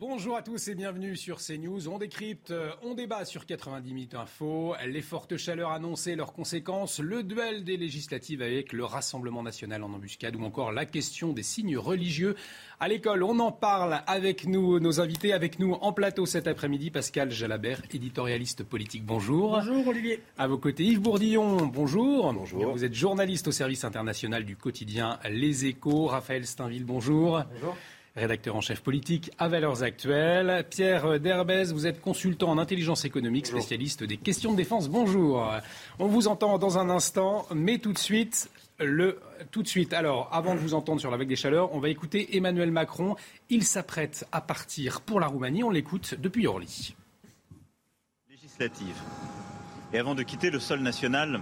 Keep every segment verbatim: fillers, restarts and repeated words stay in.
Bonjour à tous et bienvenue sur C News. On décrypte, on débat sur quatre-vingt-dix minutes info, les fortes chaleurs annoncées, leurs conséquences, le duel des législatives avec le Rassemblement National en embuscade ou encore la question des signes religieux à l'école. On en parle avec nous, nos invités avec nous en plateau cet après-midi. Pascal Jalabert, éditorialiste politique, bonjour. Bonjour Olivier. À vos côtés Yves Bourdillon, bonjour. Bonjour. Vous êtes journaliste au service international du quotidien Les Échos. Raphaël Stainville, bonjour. Bonjour. Rédacteur en chef politique à Valeurs Actuelles. Pierre Derbès, vous êtes consultant en intelligence économique, spécialiste des questions de défense. Bonjour. On vous entend dans un instant, mais tout de suite, le, tout de suite. Alors, avant de vous entendre sur la vague des chaleurs, on va écouter Emmanuel Macron. Il s'apprête à partir pour la Roumanie. On l'écoute depuis Orly. Législative. Et avant de quitter le sol national,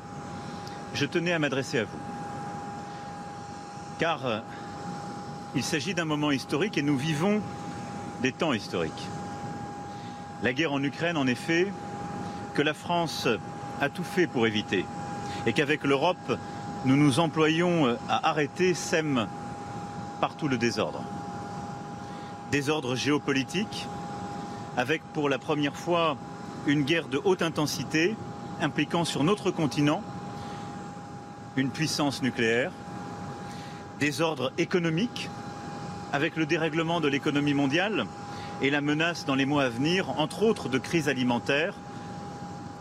je tenais à m'adresser à vous. Car... il s'agit d'un moment historique et nous vivons des temps historiques. La guerre en Ukraine, en effet, que la France a tout fait pour éviter et qu'avec l'Europe, nous nous employons à arrêter, sème partout le désordre. Désordre géopolitique, avec pour la première fois une guerre de haute intensité impliquant sur notre continent une puissance nucléaire. Désordre économique, avec le dérèglement de l'économie mondiale et la menace dans les mois à venir, entre autres de crise alimentaire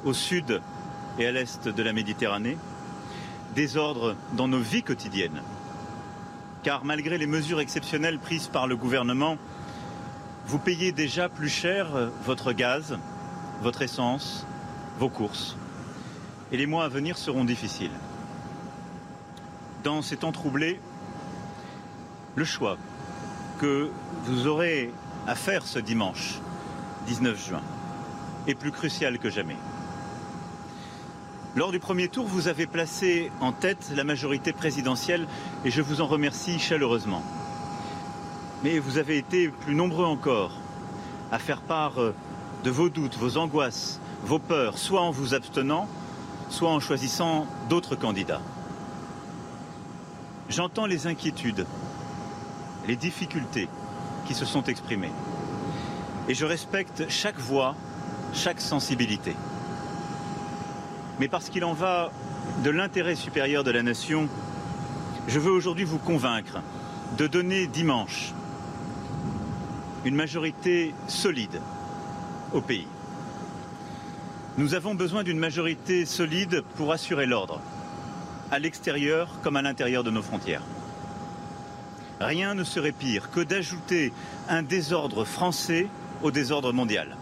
au sud et à l'est de la Méditerranée, désordre dans nos vies quotidiennes. Car malgré les mesures exceptionnelles prises par le gouvernement, vous payez déjà plus cher votre gaz, votre essence, vos courses. Et les mois à venir seront difficiles. Dans ces temps troublés, le choix que vous aurez à faire ce dimanche dix-neuf juin est plus crucial que jamais. Lors du premier tour, vous avez placé en tête la majorité présidentielle et je vous en remercie chaleureusement. Mais vous avez été plus nombreux encore à faire part de vos doutes, vos angoisses, vos peurs, soit en vous abstenant, soit en choisissant d'autres candidats. J'entends les inquiétudes, les difficultés qui se sont exprimées. Et je respecte chaque voix, chaque sensibilité. Mais parce qu'il en va de l'intérêt supérieur de la nation, je veux aujourd'hui vous convaincre de donner dimanche une majorité solide au pays. Nous avons besoin d'une majorité solide pour assurer l'ordre, à l'extérieur comme à l'intérieur de nos frontières. Rien ne serait pire que d'ajouter un désordre français au désordre mondial.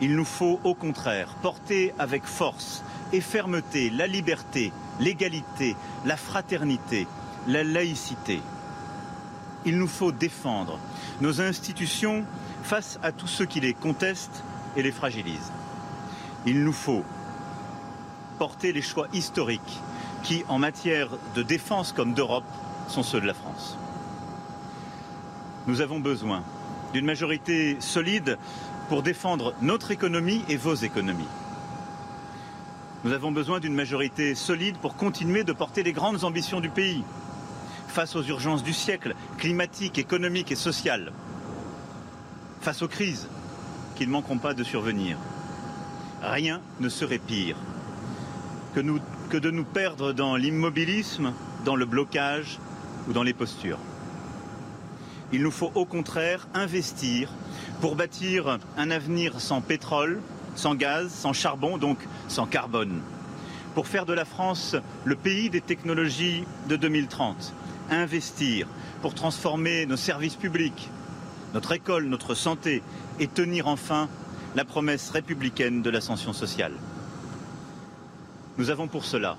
Il nous faut au contraire porter avec force et fermeté la liberté, l'égalité, la fraternité, la laïcité. Il nous faut défendre nos institutions face à tous ceux qui les contestent et les fragilisent. Il nous faut porter les choix historiques qui, en matière de défense comme d'Europe, sont ceux de la France. Nous avons besoin d'une majorité solide pour défendre notre économie et vos économies. Nous avons besoin d'une majorité solide pour continuer de porter les grandes ambitions du pays face aux urgences du siècle, climatiques, économiques et sociales, face aux crises qui ne manqueront pas de survenir. Rien ne serait pire Que, nous, que de nous perdre dans l'immobilisme, dans le blocage ou dans les postures. Il nous faut au contraire investir pour bâtir un avenir sans pétrole, sans gaz, sans charbon, donc sans carbone. Pour faire de la France le pays des technologies de deux mille trente. Investir pour transformer nos services publics, notre école, notre santé et tenir enfin la promesse républicaine de l'ascension sociale. Nous avons pour cela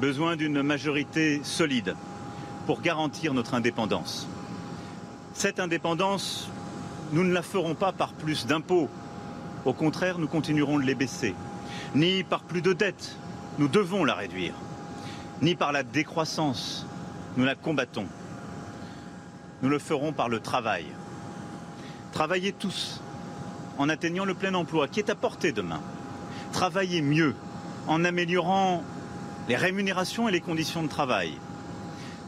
besoin d'une majorité solide pour garantir notre indépendance. Cette indépendance, nous ne la ferons pas par plus d'impôts. Au contraire, nous continuerons de les baisser. Ni par plus de dettes, nous devons la réduire. Ni par la décroissance, nous la combattons. Nous le ferons par le travail. Travaillez tous en atteignant le plein emploi qui est à portée demain. Travaillez mieux en améliorant les rémunérations et les conditions de travail.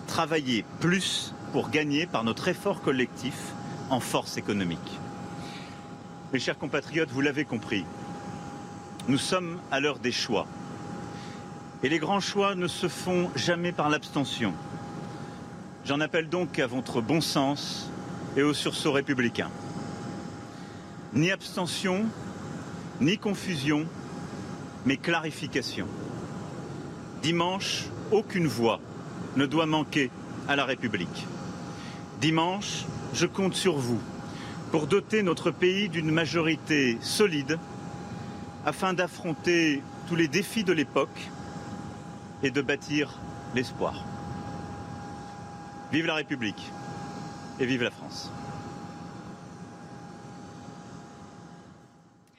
Travaillez plus pour gagner par notre effort collectif en force économique. Mes chers compatriotes, vous l'avez compris, nous sommes à l'heure des choix. Et les grands choix ne se font jamais par l'abstention. J'en appelle donc à votre bon sens et au sursaut républicain. Ni abstention, ni confusion, mais clarification. Dimanche, aucune voix ne doit manquer à la République. Dimanche, je compte sur vous pour doter notre pays d'une majorité solide afin d'affronter tous les défis de l'époque et de bâtir l'espoir. Vive la République et vive la France.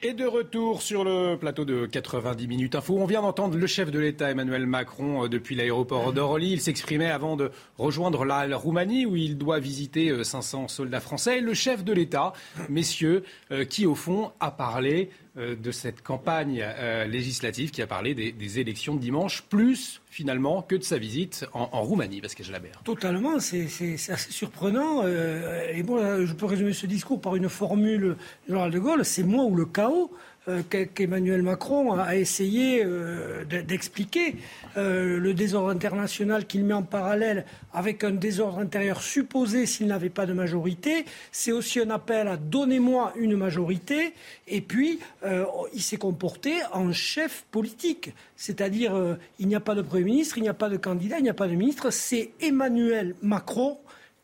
Et de retour sur le plateau de quatre-vingt-dix minutes info. On vient d'entendre le chef de l'État, Emmanuel Macron, depuis l'aéroport d'Orly. Il s'exprimait avant de rejoindre la Roumanie où il doit visiter cinq cents soldats français. Et le chef de l'État, messieurs, qui au fond a parlé de cette campagne législative, qui a parlé des, des élections de dimanche, plus finalement que de sa visite en, en Roumanie, Pascal Jalabert. Totalement, c'est, c'est, c'est assez surprenant. Et bon, je peux résumer ce discours par une formule du général de Gaulle, c'est moi ou le chaos. Euh, qu'Emmanuel Macron a essayé euh, d'expliquer euh, le désordre international qu'il met en parallèle avec un désordre intérieur supposé s'il n'avait pas de majorité. C'est aussi un appel à donnez-moi une majorité. Et puis, euh, il s'est comporté en chef politique. C'est-à-dire, euh, il n'y a pas de Premier ministre, il n'y a pas de candidat, il n'y a pas de ministre. C'est Emmanuel Macron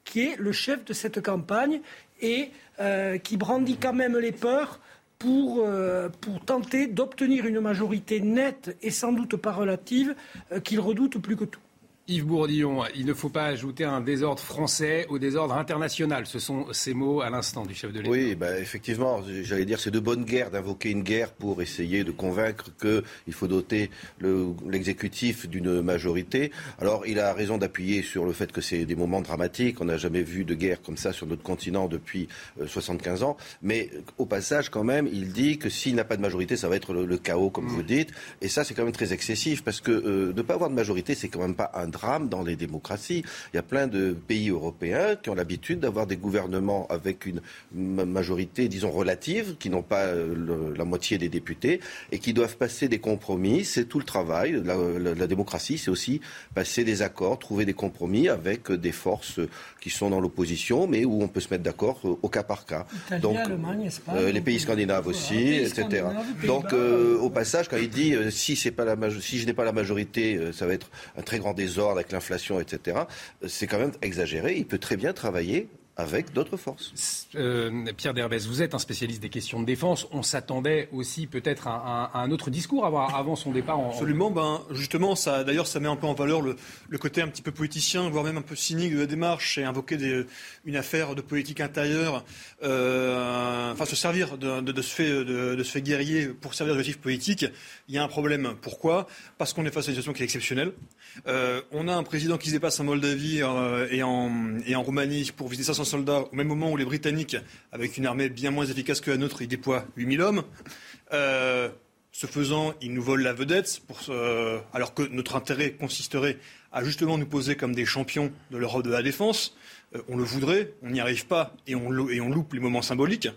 qui est le chef de cette campagne et euh, qui brandit quand même les peurs Pour, euh, pour tenter d'obtenir une majorité nette et sans doute pas relative euh, qu'il redoute plus que tout. Yves Bourdillon, il ne faut pas ajouter un désordre français au désordre international. Ce sont ces mots à l'instant du chef de l'État. Oui, bah, effectivement, j'allais dire c'est de bonne guerre d'invoquer une guerre pour essayer de convaincre qu'il faut doter le, l'exécutif d'une majorité. Alors, il a raison d'appuyer sur le fait que c'est des moments dramatiques. On n'a jamais vu de guerre comme ça sur notre continent depuis euh, soixante-quinze ans. Mais au passage, quand même, il dit que s'il n'a pas de majorité, ça va être le, le chaos, comme mmh. vous dites. Et ça, c'est quand même très excessif parce que euh, ne pas avoir de majorité, c'est quand même pas un drame dans les démocraties. Il y a plein de pays européens qui ont l'habitude d'avoir des gouvernements avec une majorité, disons, relative, qui n'ont pas le, la moitié des députés et qui doivent passer des compromis. C'est tout le travail. La, la, la démocratie, c'est aussi passer des accords, trouver des compromis avec des forces qui sont dans l'opposition, mais où on peut se mettre d'accord au cas par cas. Italie, donc, Allemagne, Espagne, euh, les pays scandinaves aussi, pays et cetera. Scandinaves, donc, euh, au passage, quand il dit euh, si, c'est pas la majo- si je n'ai pas la majorité, euh, ça va être un très grand désordre avec l'inflation, et cetera, c'est quand même exagéré. Il peut très bien travailler avec d'autres forces. Euh, Pierre Derbès, vous êtes un spécialiste des questions de défense. On s'attendait aussi peut-être à, à, à un autre discours avant son départ. En... Absolument. Ben, justement, ça, d'ailleurs, ça met un peu en valeur le, le côté un petit peu politicien, voire même un peu cynique de la démarche, et invoquer des, une affaire de politique intérieure, euh, enfin se servir de, de, de, ce fait, de, de ce fait guerrier pour servir d'objectif politique. Il y a un problème. Pourquoi ? Parce qu'on est face à une situation qui est exceptionnelle. Euh, on a un président qui se dépasse en Moldavie euh, et, en, et en Roumanie pour visiter cinq cents soldats, au même moment où les Britanniques, avec une armée bien moins efficace que la nôtre, ils déploient huit mille hommes. Euh, ce faisant, ils nous volent la vedette, pour ce... alors que notre intérêt consisterait à justement nous poser comme des champions de l'Europe de la défense. Euh, on le voudrait, on n'y arrive pas et on, et on loupe les moments symboliques.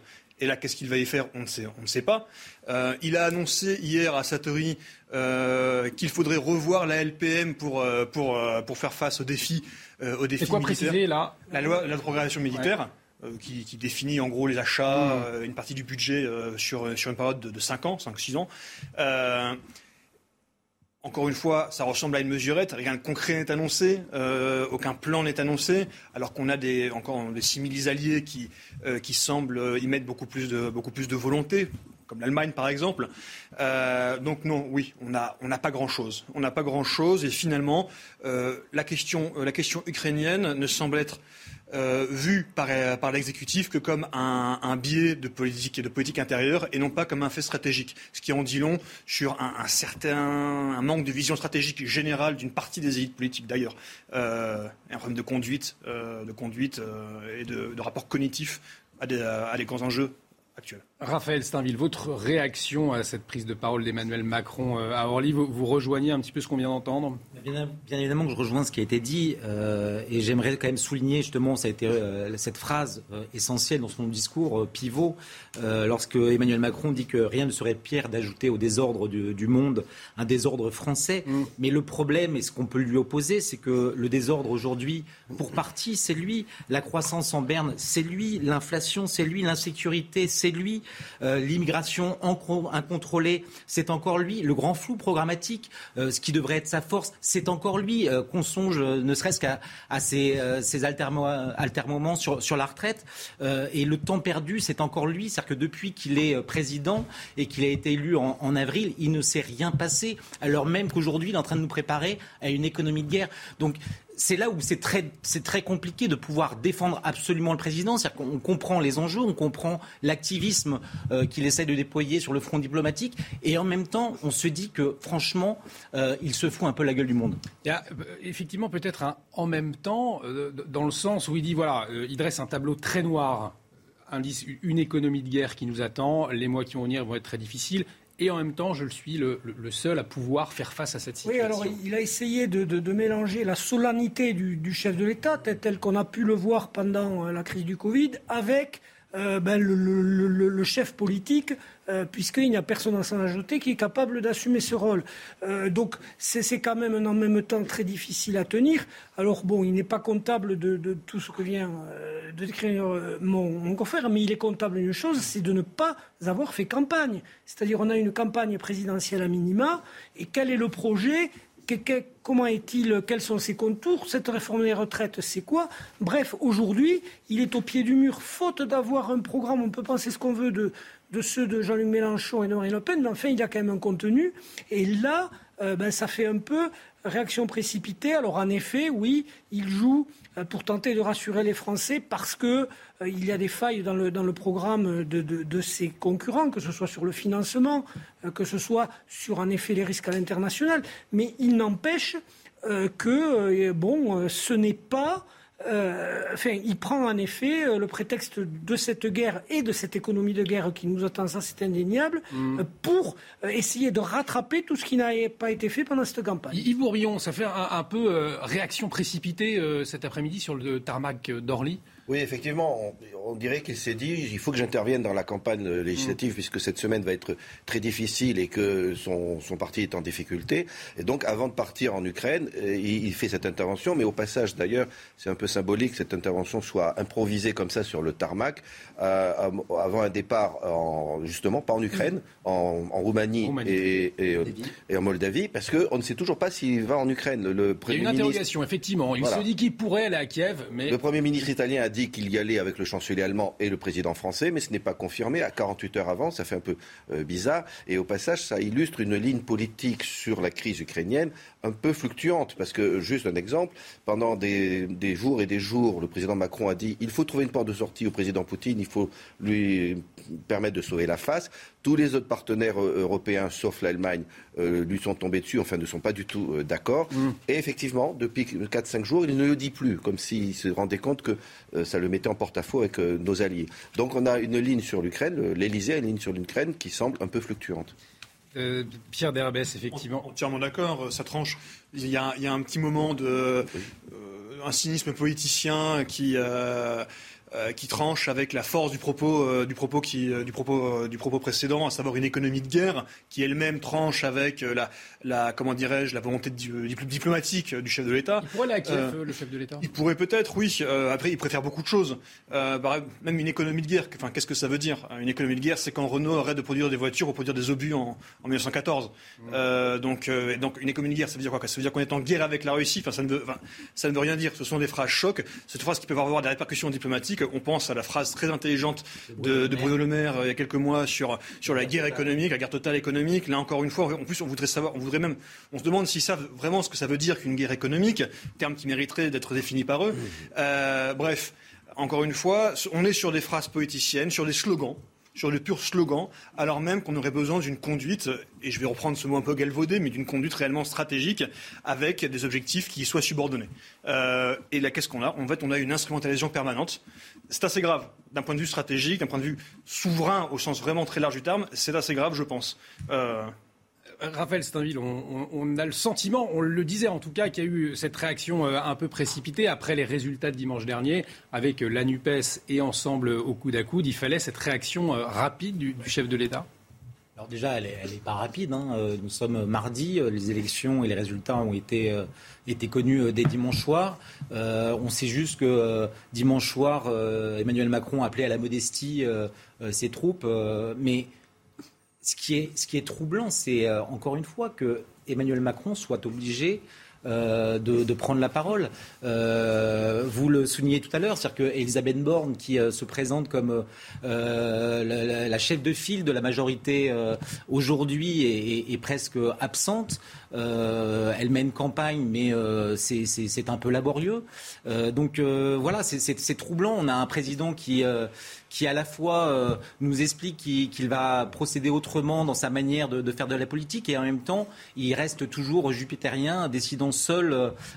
Et là, qu'est-ce qu'il va y faire ? On ne sait, on ne sait pas. Euh, il a annoncé hier à Satori euh, qu'il faudrait revoir la L P M pour, euh, pour, euh, pour faire face aux défis, euh, aux défis militaires. C'est quoi préciser, là ? La loi de programmation militaire, ouais. euh, qui, qui définit en gros les achats, mmh. euh, une partie du budget euh, sur, sur une période de, de cinq ans, cinq six ans. Euh, Encore une fois, ça ressemble à une mesurette. Rien de concret n'est annoncé, euh, aucun plan n'est annoncé, alors qu'on a des encore des similis alliés qui euh, qui semblent y mettre beaucoup plus de beaucoup plus de volonté. comme l'Allemagne par exemple. Euh, donc non, oui, on n'a on n'a pas grand-chose. On n'a pas grand-chose et finalement, euh, la question, la question ukrainienne ne semble être euh, vue par, par l'exécutif que comme un, un biais de politique et de politique intérieure et non pas comme un fait stratégique. Ce qui en dit long sur un, un certain un manque de vision stratégique générale d'une partie des élites politiques d'ailleurs. Euh, un problème de conduite, euh, de conduite euh, et de, de rapport cognitif à des, à des grands enjeux actuels. Raphaël Stainville, votre réaction à cette prise de parole d'Emmanuel Macron à Orly, vous, vous rejoignez un petit peu ce qu'on vient d'entendre ? Bien, bien évidemment que je rejoins ce qui a été dit euh, et j'aimerais quand même souligner justement ça a été, euh, cette phrase euh, essentielle dans son discours euh, pivot euh, lorsque Emmanuel Macron dit que rien ne serait pire d'ajouter au désordre du, du monde un désordre français. Mmh. Mais le problème et ce qu'on peut lui opposer, c'est que le désordre aujourd'hui, pour partie, c'est lui. La croissance en berne, c'est lui. L'inflation, c'est lui. L'insécurité, c'est lui. Euh, l'immigration incontrôlée, c'est encore lui. Le grand flou programmatique, euh, ce qui devrait être sa force, c'est encore lui. Euh, qu'on songe euh, ne serait-ce qu'à à ses, euh, ses altermo- altermoments sur, sur la retraite. Euh, et le temps perdu, c'est encore lui. C'est-à-dire que depuis qu'il est président et qu'il a été élu en, en avril, il ne s'est rien passé. Alors même qu'aujourd'hui, il est en train de nous préparer à une économie de guerre. Donc, c'est là où c'est très, c'est très compliqué de pouvoir défendre absolument le président. C'est-à-dire qu'on comprend les enjeux, on comprend l'activisme euh, qu'il essaie de déployer sur le front diplomatique. Et en même temps, on se dit que franchement, euh, il se fout un peu la gueule du monde. Il y a effectivement peut-être un en même temps, euh, dans le sens où il dit, voilà, euh, il dresse un tableau très noir, indice, une économie de guerre qui nous attend, les mois qui vont venir vont être très difficiles. Et en même temps, je suis le, le, le seul à pouvoir faire face à cette situation. Oui, alors il a essayé de, de, de mélanger la solennité du, du chef de l'État, telle qu'on a pu le voir pendant la crise du Covid, avec euh, ben, le, le, le, le chef politique, euh, puisqu'il n'y a personne à s'en ajouter, qui est capable d'assumer ce rôle. Euh, donc c'est, c'est quand même en même temps très difficile à tenir. Alors bon, il n'est pas comptable de, de tout ce que vient euh, de décrire euh, mon, mon confrère, mais il est comptable d'une chose, c'est de ne pas avoir fait campagne. C'est-à-dire on a une campagne présidentielle à minima, et quel est le projet ? que, que, Comment est-il ? Quels sont ses contours ? Cette réforme des retraites, c'est quoi ? Bref, aujourd'hui, il est au pied du mur, faute d'avoir un programme, on peut penser ce qu'on veut de, de ceux de Jean-Luc Mélenchon et de Marine Le Pen, mais enfin, il y a quand même un contenu. Et là, euh, ben, ça fait un peu réaction précipitée. Alors, en effet, oui, il joue pour tenter de rassurer les Français parce qu'il euh, y a des failles dans le, dans le programme de, de, de ses concurrents, que ce soit sur le financement, euh, que ce soit sur, en effet, les risques à l'international. Mais il n'empêche euh, que, euh, bon, euh, ce n'est pas... Euh, enfin, il prend en effet euh, le prétexte de cette guerre et de cette économie de guerre qui nous attend, ça c'est indéniable, mmh. euh, pour euh, essayer de rattraper tout ce qui n'a pas été fait pendant cette campagne. Yves Bourdillon, ça fait un, un peu euh, réaction précipitée euh, cet après-midi sur le tarmac d'Orly. Oui, effectivement, on, on dirait qu'il s'est dit il faut que j'intervienne dans la campagne législative mmh. puisque cette semaine va être très difficile et que son, son parti est en difficulté. Et donc, avant de partir en Ukraine, il, il fait cette intervention. Mais au passage, d'ailleurs, c'est un peu symbolique que cette intervention soit improvisée comme ça sur le tarmac euh, avant un départ, en, justement, pas en Ukraine, mmh. en, en Roumanie, Roumanie. Et, et, et en Moldavie, parce qu'on ne sait toujours pas s'il va en Ukraine. Le, le Premier il y a une ministre... interrogation, effectivement. Il voilà. se dit qu'il pourrait aller à Kiev, mais... Le Premier ministre italien a dit qu'il y allait avec le chancelier allemand et le président français, mais ce n'est pas confirmé à quarante-huit heures avant, ça fait un peu euh, bizarre. Et au passage, ça illustre une ligne politique sur la crise ukrainienne un peu fluctuante, parce que, juste un exemple, pendant des, des jours et des jours, le président Macron a dit il faut trouver une porte de sortie au président Poutine, il faut lui permettre de sauver la face. Tous les autres partenaires européens, sauf l'Allemagne, euh, lui sont tombés dessus, enfin ne sont pas du tout euh, d'accord. Mmh. Et effectivement, depuis quatre à cinq jours, il ne le dit plus, comme s'il se rendait compte que euh, ça le mettait en porte-à-faux avec euh, nos alliés. Donc on a une ligne sur l'Ukraine, l'Élysée a une ligne sur l'Ukraine qui semble un peu fluctuante. Euh, Pierre Derbès, effectivement. Entièrement d'accord, ça tranche. Il y a, il y a un petit moment de... Oui. Euh, un cynisme politicien qui... Euh, Euh, qui tranche avec la force du propos euh, du propos qui euh, du propos euh, du propos précédent, à savoir une économie de guerre qui elle-même tranche avec euh, la la comment dirais-je la volonté du, du, diplomatique du chef de l'État. Il pourrait aller à Kiev, euh, le chef de l'État. Il pourrait peut-être, oui. Euh, après, il préfère beaucoup de choses. Euh, bah, même une économie de guerre. Enfin, qu'est-ce que ça veut dire ? Une économie de guerre, c'est quand Renault arrête de produire des voitures pour produire des obus en, en dix-neuf cent quatorze. Mmh. Euh, donc euh, donc une économie de guerre, ça veut dire quoi ? Ça veut dire qu'on est en guerre avec la Russie. Enfin, ça ne veut, enfin, ça ne veut rien dire. Ce sont des phrases choc. C'est des phrases qui peuvent avoir des répercussions diplomatiques. qu'on pense à la phrase très intelligente de, de Bruno Le Maire il y a quelques mois sur, sur la guerre économique, la guerre totale économique. Là, encore une fois, en plus, on voudrait savoir, on voudrait même, on se demande s'ils savent vraiment ce que ça veut dire qu'une guerre économique, terme qui mériterait d'être défini par eux. Euh, bref, encore une fois, on est sur des phrases poéticiennes, sur des slogans. Sur le pur slogan, alors même qu'on aurait besoin d'une conduite, et je vais reprendre ce mot un peu galvaudé, mais d'une conduite réellement stratégique, avec des objectifs qui soient subordonnés. Euh, et là, qu'est-ce qu'on a ? En fait, on a une instrumentalisation permanente. C'est assez grave, d'un point de vue stratégique, d'un point de vue souverain, au sens vraiment très large du terme, c'est assez grave, je pense. Euh... Raphaël Stainville, on, on, on a le sentiment, on le disait en tout cas, qu'il y a eu cette réaction un peu précipitée après les résultats de dimanche dernier, avec la NUPES et Ensemble au coude à coude. Il fallait cette réaction rapide du, du chef de l'État. Alors déjà, elle n'est pas rapide. Hein. Nous sommes mardi, les élections et les résultats ont été, euh, été connus dès dimanche soir. Euh, on sait juste que euh, dimanche soir, euh, Emmanuel Macron appelait à la modestie euh, euh, ses troupes, euh, mais... Ce qui est, ce qui est troublant, c'est euh, encore une fois que Emmanuel Macron soit obligé euh, de, de prendre la parole. Euh, vous le soulignez tout à l'heure, c'est-à-dire qu'Elisabeth Borne, qui euh, se présente comme euh, la, la chef de file de la majorité euh, aujourd'hui, est, est, est presque absente. Euh, elle mène campagne, mais euh, c'est, c'est, c'est un peu laborieux. Euh, donc euh, voilà, c'est, c'est, c'est troublant. On a un président qui... Euh, qui à la fois euh, nous explique qu'il, qu'il va procéder autrement dans sa manière de, de faire de la politique et en même temps, il reste toujours jupitérien, décidant seul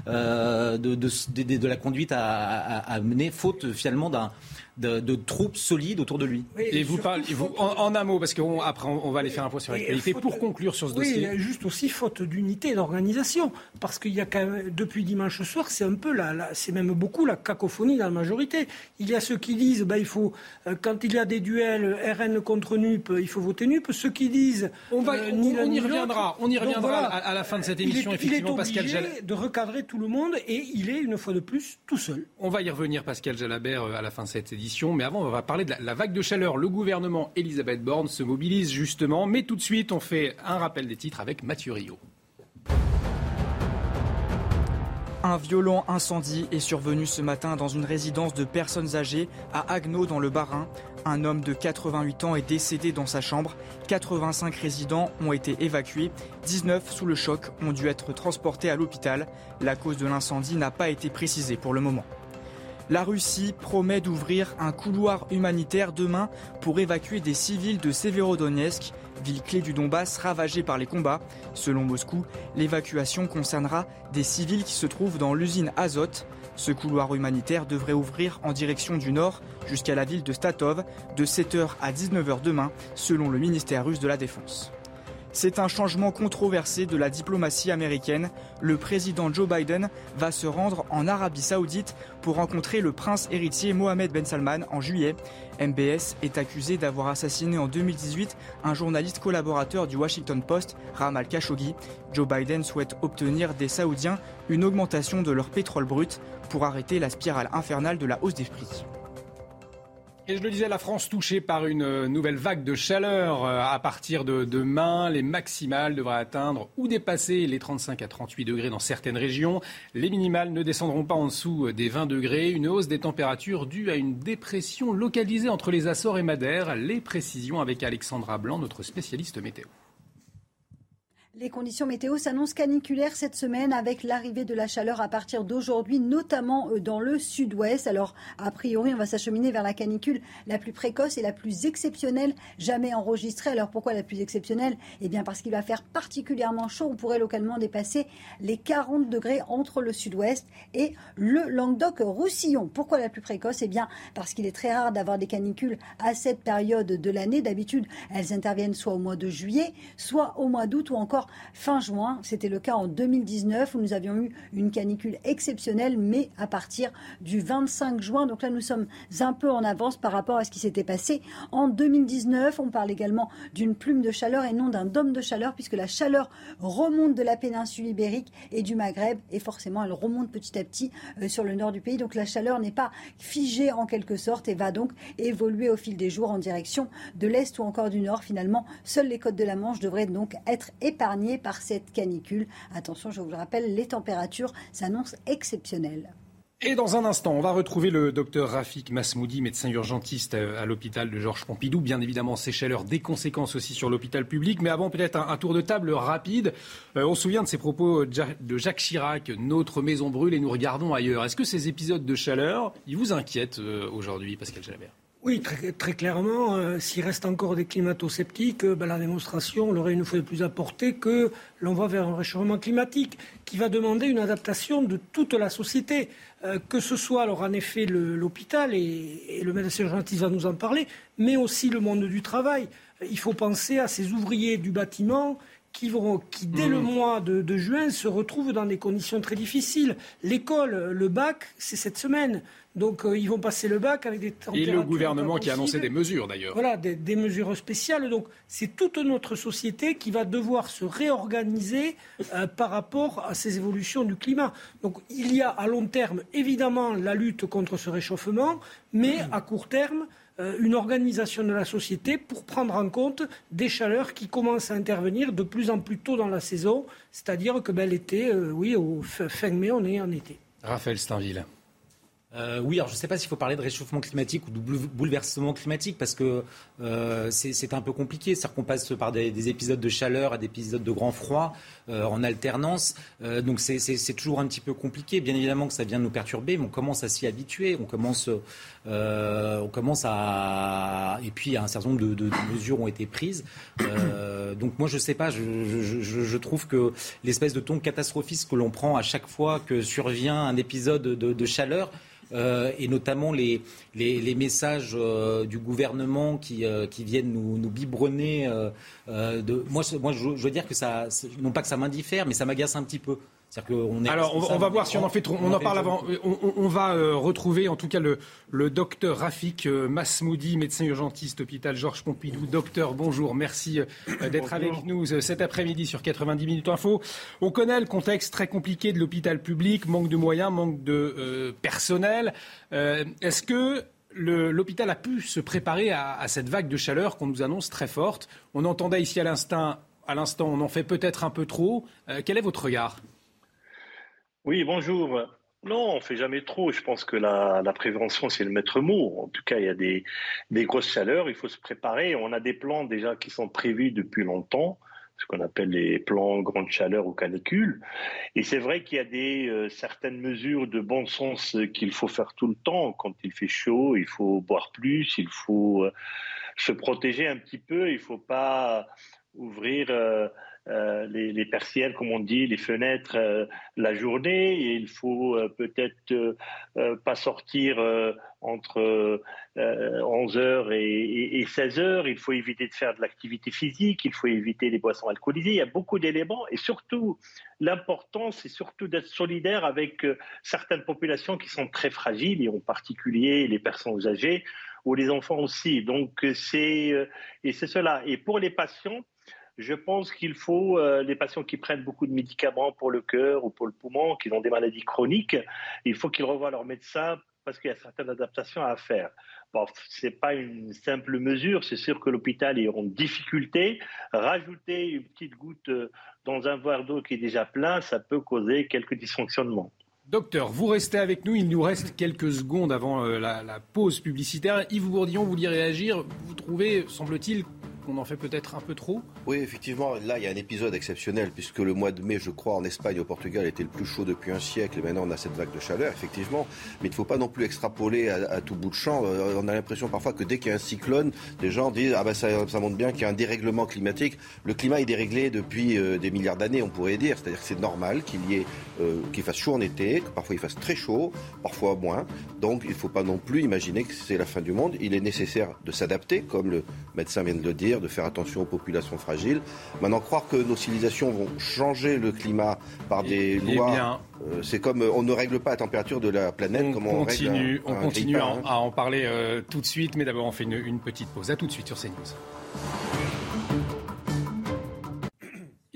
euh, de, de, de, de la conduite à, à, à mener, faute finalement d'un, de, de troupes solides autour de lui. Oui, et, et vous parlez, vous, en, en un mot, parce qu'après on, on va aller faire un point sur l'actualité, faute, pour conclure sur ce oui, dossier. Oui, juste aussi faute d'unité et d'organisation, parce qu'il y a quand même, depuis dimanche soir, c'est un peu, la, la, c'est même beaucoup la cacophonie dans la majorité. Il y a ceux qui disent, bah, il faut... Quand il y a des duels R N contre NUPES, il faut voter NUPES. Ceux qui disent... On, va, euh, ni on, on y reviendra, on y reviendra voilà, à, à la fin de cette émission. Il est, effectivement, il est obligé Pascal Jalabert de recadrer tout le monde et il est, une fois de plus, tout seul. On va y revenir, Pascal Jalabert, à la fin de cette édition. Mais avant, on va parler de la, la vague de chaleur. Le gouvernement Elisabeth Borne se mobilise justement. Mais tout de suite, on fait un rappel des titres avec Mathieu Rio. Un violent incendie est survenu ce matin dans une résidence de personnes âgées à Haguenau dans le Bas-Rhin. Un homme de quatre-vingt-huit ans est décédé dans sa chambre. quatre-vingt-cinq résidents ont été évacués. dix-neuf sous le choc ont dû être transportés à l'hôpital. La cause de l'incendie n'a pas été précisée pour le moment. La Russie promet d'ouvrir un couloir humanitaire demain pour évacuer des civils de Severodonetsk, ville clé du Donbass ravagée par les combats. Selon Moscou, l'évacuation concernera des civils qui se trouvent dans l'usine Azot. Ce couloir humanitaire devrait ouvrir en direction du nord jusqu'à la ville de Statov de sept heures à dix-neuf heures demain, selon le ministère russe de la Défense. C'est un changement controversé de la diplomatie américaine. Le président Joe Biden va se rendre en Arabie Saoudite pour rencontrer le prince héritier Mohammed Ben Salman en juillet. M B S est accusé d'avoir assassiné en deux mille dix-huit un journaliste collaborateur du Washington Post, Jamal Khashoggi. Joe Biden souhaite obtenir des Saoudiens une augmentation de leur pétrole brut pour arrêter la spirale infernale de la hausse des prix. Et je le disais, la France touchée par une nouvelle vague de chaleur. À partir de demain, les maximales devraient atteindre ou dépasser les trente-cinq à trente-huit degrés dans certaines régions. Les minimales ne descendront pas en dessous des vingt degrés. Une hausse des températures due à une dépression localisée entre les Açores et Madère. Les précisions avec Alexandra Blanc, notre spécialiste météo. Les conditions météo s'annoncent caniculaires cette semaine avec l'arrivée de la chaleur à partir d'aujourd'hui, notamment dans le sud-ouest. Alors, a priori, on va s'acheminer vers la canicule la plus précoce et la plus exceptionnelle jamais enregistrée. Alors, pourquoi la plus exceptionnelle ? Eh bien, parce qu'il va faire particulièrement chaud. On pourrait localement dépasser les quarante degrés entre le sud-ouest et le Languedoc-Roussillon. Pourquoi la plus précoce ? Eh bien, parce qu'il est très rare d'avoir des canicules à cette période de l'année. D'habitude, elles interviennent soit au mois de juillet, soit au mois d'août ou encore fin juin. C'était le cas en deux mille dix-neuf où nous avions eu une canicule exceptionnelle, mais à partir du vingt-cinq juin. Donc là, nous sommes un peu en avance par rapport à ce qui s'était passé en deux mille dix-neuf. On parle également d'une plume de chaleur et non d'un dôme de chaleur, puisque la chaleur remonte de la péninsule ibérique et du Maghreb, et forcément elle remonte petit à petit sur le nord du pays. Donc la chaleur n'est pas figée en quelque sorte et va donc évoluer au fil des jours en direction de l'est ou encore du nord. Finalement, seules les côtes de la Manche devraient donc être épargnées par cette canicule. Attention, je vous le rappelle, les températures s'annoncent exceptionnelles. Et dans un instant, on va retrouver le docteur Rafik Masmoudi, médecin urgentiste à l'hôpital de Georges Pompidou. Bien évidemment, ces chaleurs, des conséquences aussi sur l'hôpital public. Mais avant, peut-être un, un tour de table rapide. Euh, on se souvient de ces propos de Jacques Chirac, « Notre maison brûle et nous regardons ailleurs ». Est-ce que ces épisodes de chaleur, ils vous inquiètent euh, aujourd'hui, Pascal Jalabert ? Oui, très, très clairement. Euh, s'il reste encore des climato-sceptiques, euh, ben, la démonstration leur est une fois de plus apportée que l'on va vers un réchauffement climatique qui va demander une adaptation de toute la société. Euh, que ce soit, alors en effet, le, l'hôpital, et, et le médecin urgentiste va nous en parler, mais aussi le monde du travail. Il faut penser à ces ouvriers du bâtiment qui, vont, qui dès mmh. le mois de, de juin, se retrouvent dans des conditions très difficiles. L'école, le bac, c'est cette semaine. Donc euh, ils vont passer le bac avec des températures... Et le gouvernement qui a annoncé des mesures d'ailleurs. Voilà, des, des mesures spéciales. Donc c'est toute notre société qui va devoir se réorganiser euh, par rapport à ces évolutions du climat. Donc il y a à long terme évidemment la lutte contre ce réchauffement, mais mmh. à court terme... une organisation de la société pour prendre en compte des chaleurs qui commencent à intervenir de plus en plus tôt dans la saison, c'est-à-dire que ben, l'été, euh, oui, au fin mai, on est en été. Raphaël Stainville. Euh, oui, alors je ne sais pas s'il faut parler de réchauffement climatique ou de bouleversement climatique, parce que euh, c'est, c'est un peu compliqué. C'est-à-dire qu'on passe par des, des épisodes de chaleur à des épisodes de grand froid euh, en alternance. Euh, donc c'est, c'est, c'est toujours un petit peu compliqué. Bien évidemment que ça vient de nous perturber, mais on commence à s'y habituer. On commence, euh, on commence à... Et puis un certain nombre de, de, de mesures ont été prises. Euh, donc moi, je ne sais pas. Je, je, je, je trouve que l'espèce de ton catastrophiste que l'on prend à chaque fois que survient un épisode de, de chaleur... Euh, et notamment les, les, les messages euh, du gouvernement qui, euh, qui viennent nous, nous biberonner. Euh, euh, de... Moi, moi je, je veux dire que ça, non pas que ça m'indiffère, mais ça m'agace un petit peu. Qu'on est Alors, on, on va voir si on en fait trop. On, on en parle avant. On, on, on va euh, retrouver en tout cas le, le docteur Rafik euh, Masmoudi, médecin urgentiste, hôpital Georges Pompidou. Docteur, bonjour. Merci euh, d'être bonjour. avec nous euh, cet après-midi sur quatre-vingt-dix Minutes Info. On connaît le contexte très compliqué de l'hôpital public, manque de moyens, manque de euh, personnel. Euh, est-ce que le, l'hôpital a pu se préparer à, à cette vague de chaleur qu'on nous annonce très forte ? On entendait ici à l'instant, à l'instant, on en fait peut-être un peu trop. Euh, quel est votre regard ? Oui, bonjour. Non, on ne fait jamais trop. Je pense que la, la prévention, c'est le maître mot. En tout cas, il y a des, des grosses chaleurs. Il faut se préparer. On a des plans déjà qui sont prévus depuis longtemps, ce qu'on appelle les plans grande chaleur ou canicule. Et c'est vrai qu'il y a des, euh, certaines mesures de bon sens qu'il faut faire tout le temps. Quand il fait chaud, il faut boire plus, il faut euh, se protéger un petit peu. Il ne faut pas ouvrir... Euh, Euh, les, les persiennes, comme on dit, les fenêtres euh, la journée, et il faut euh, peut-être euh, euh, pas sortir euh, entre euh, onze heures et, et, et seize heures, il faut éviter de faire de l'activité physique, il faut éviter les boissons alcoolisées, il y a beaucoup d'éléments, et surtout, l'important, c'est surtout d'être solidaire avec euh, certaines populations qui sont très fragiles, et en particulier les personnes âgées, ou les enfants aussi, donc c'est, euh, et c'est cela, et pour les patients, je pense qu'il faut, euh, les patients qui prennent beaucoup de médicaments pour le cœur ou pour le poumon, qui ont des maladies chroniques, il faut qu'ils revoient leur médecin parce qu'il y a certaines adaptations à faire. Bon, ce n'est pas une simple mesure, c'est sûr que l'hôpital est en difficulté. Rajouter une petite goutte dans un verre d'eau qui est déjà plein, ça peut causer quelques dysfonctionnements. Docteur, vous restez avec nous, il nous reste quelques secondes avant euh, la, la pause publicitaire. Yves Bourdillon, vous vouliez réagir, vous trouvez, semble-t-il, qu'on en fait peut-être un peu trop ? Oui, effectivement, là, il y a un épisode exceptionnel, puisque le mois de mai, je crois, en Espagne, au Portugal, était le plus chaud depuis un siècle, et maintenant, on a cette vague de chaleur, effectivement. Mais il ne faut pas non plus extrapoler à, à tout bout de champ. Euh, on a l'impression parfois que dès qu'il y a un cyclone, des gens disent « Ah ben, ça, ça montre bien qu'il y a un dérèglement climatique. » Le climat est déréglé depuis euh, des milliards d'années, on pourrait dire. C'est-à-dire que c'est normal qu'il y ait, euh, qu'il fasse chaud en été, que parfois il fasse très chaud, parfois moins. Donc, il ne faut pas non plus imaginer que c'est la fin du monde. Il est nécessaire de s'adapter, comme le médecin vient de le dire, de faire attention aux populations fragiles. Maintenant, croire que nos civilisations vont changer le climat par des eh lois, bien, euh, c'est comme euh, on ne règle pas la température de la planète. On comme on continue, règle un, on un continue à, hein. à en parler euh, tout de suite, mais d'abord on fait une, une petite pause. À tout de suite sur C News.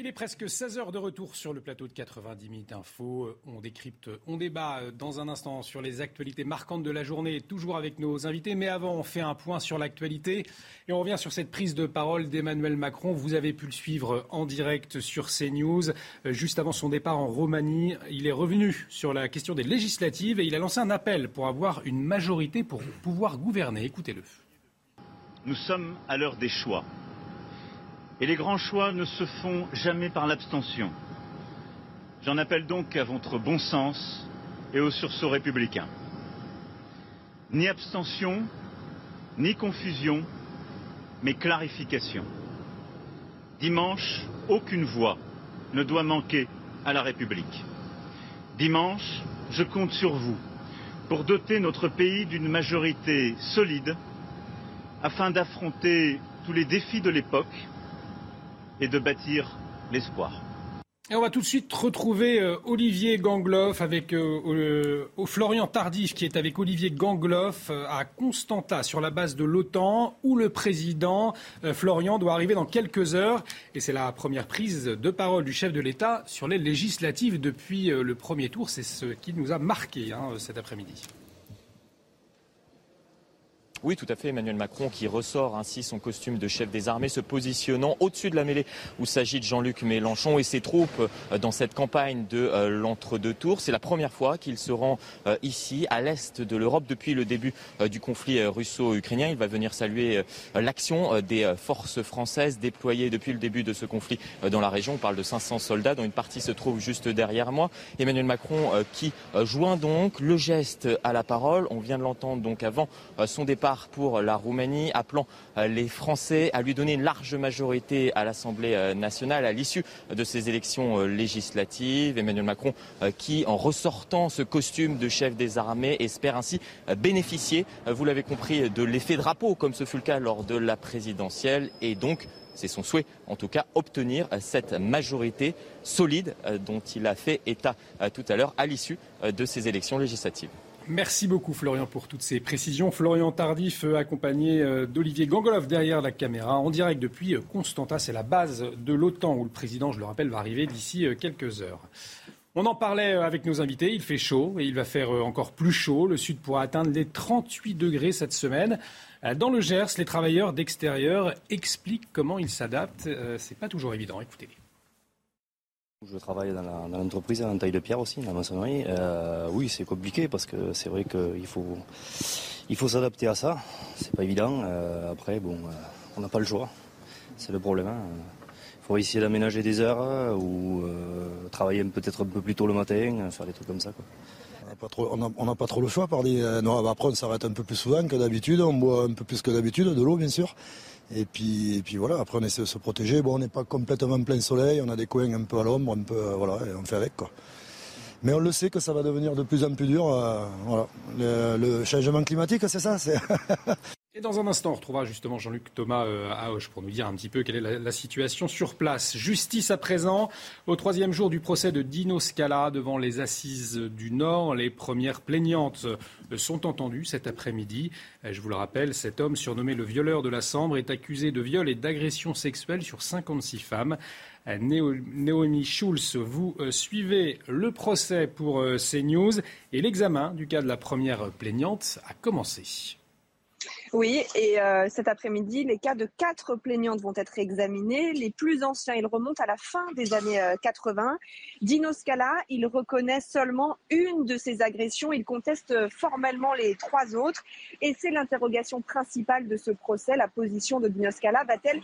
est presque seize heures de retour sur le plateau de quatre-vingt-dix minutes Info. On décrypte, on débat dans un instant sur les actualités marquantes de la journée, toujours avec nos invités. Mais avant, on fait un point sur l'actualité et on revient sur cette prise de parole d'Emmanuel Macron. Vous avez pu le suivre en direct sur C News. Juste avant son départ en Roumanie, il est revenu sur la question des législatives et il a lancé un appel pour avoir une majorité pour pouvoir gouverner. Écoutez-le. Nous sommes à l'heure des choix. Et les grands choix ne se font jamais par l'abstention. J'en appelle donc à votre bon sens et au sursaut républicain. Ni abstention, ni confusion, mais clarification. Dimanche, aucune voix ne doit manquer à la République. Dimanche, je compte sur vous pour doter notre pays d'une majorité solide afin d'affronter tous les défis de l'époque et de bâtir l'espoir. Et on va tout de suite retrouver euh, Olivier Gangloff avec euh, euh, Florian Tardif qui est avec Olivier Gangloff euh, à Constanta sur la base de l'OTAN où le président euh, Florian doit arriver dans quelques heures. Et c'est la première prise de parole du chef de l'État sur les législatives depuis euh, le premier tour. C'est ce qui nous a marqué hein, cet après-midi. Oui, tout à fait. Emmanuel Macron qui ressort ainsi son costume de chef des armées, se positionnant au-dessus de la mêlée où s'agit Jean-Luc Mélenchon et ses troupes dans cette campagne de l'entre-deux tours. C'est la première fois qu'il se rend ici, à l'est de l'Europe, depuis le début du conflit russo-ukrainien. Il va venir saluer l'action des forces françaises déployées depuis le début de ce conflit dans la région. On parle de cinq cents soldats, dont une partie se trouve juste derrière moi. Emmanuel Macron qui joint donc le geste à la parole. On vient de l'entendre donc avant son départ pour la Roumanie, appelant les Français à lui donner une large majorité à l'Assemblée nationale à l'issue de ces élections législatives. Emmanuel Macron qui, en ressortant ce costume de chef des armées, espère ainsi bénéficier, vous l'avez compris, de l'effet drapeau, comme ce fut le cas lors de la présidentielle, et donc, c'est son souhait, en tout cas, obtenir cette majorité solide dont il a fait état tout à l'heure à l'issue de ces élections législatives. Merci beaucoup Florian pour toutes ces précisions. Florian Tardif accompagné d'Olivier Gangloff derrière la caméra en direct depuis Constanta. C'est la base de l'OTAN où le président, je le rappelle, va arriver d'ici quelques heures. On en parlait avec nos invités. Il fait chaud et il va faire encore plus chaud. Le sud pourra atteindre les trente-huit degrés cette semaine. Dans le Gers, les travailleurs d'extérieur expliquent comment ils s'adaptent. C'est pas toujours évident. Écoutez-les. Je travaille dans, la, dans l'entreprise en taille de pierre aussi, dans la maçonnerie. Euh, oui, c'est compliqué parce que c'est vrai qu'il faut, il faut s'adapter à ça. C'est pas évident. Euh, après, bon, euh, on n'a pas le choix. C'est le problème. Hein. Il faut essayer d'aménager des heures ou euh, travailler peut-être un peu plus tôt le matin, faire des trucs comme ça, quoi. On n'a pas trop, on n'a pas trop le choix. Par des, euh, non, après, on s'arrête un peu plus souvent que d'habitude. On boit un peu plus que d'habitude, de l'eau, bien sûr. Et puis, et puis voilà, après on essaie de se protéger. Bon, on n'est pas complètement plein soleil, on a des coins un peu à l'ombre, un peu, euh, voilà, et on fait avec, quoi. Mais on le sait que ça va devenir de plus en plus dur, euh, voilà. Le, le changement climatique, c'est ça, c'est... Et dans un instant, on retrouvera justement Jean-Luc Thomas à Auch pour nous dire un petit peu quelle est la, la situation sur place. Justice à présent, au troisième jour du procès de Dino Scala devant les assises du Nord, les premières plaignantes sont entendues cet après-midi. Je vous le rappelle, cet homme surnommé le violeur de la Sambre est accusé de viol et d'agression sexuelle sur cinquante-six femmes. Naomi Schulz, vous suivez le procès pour C News et l'examen du cas de la première plaignante a commencé. Oui, et euh, cet après-midi, les cas de quatre plaignantes vont être examinés. Les plus anciens, ils remontent à la fin des années quatre-vingts. Dino Scala, il reconnaît seulement une de ses agressions. Il conteste formellement les trois autres. Et c'est l'interrogation principale de ce procès. La position de Dino Scala va-t-elle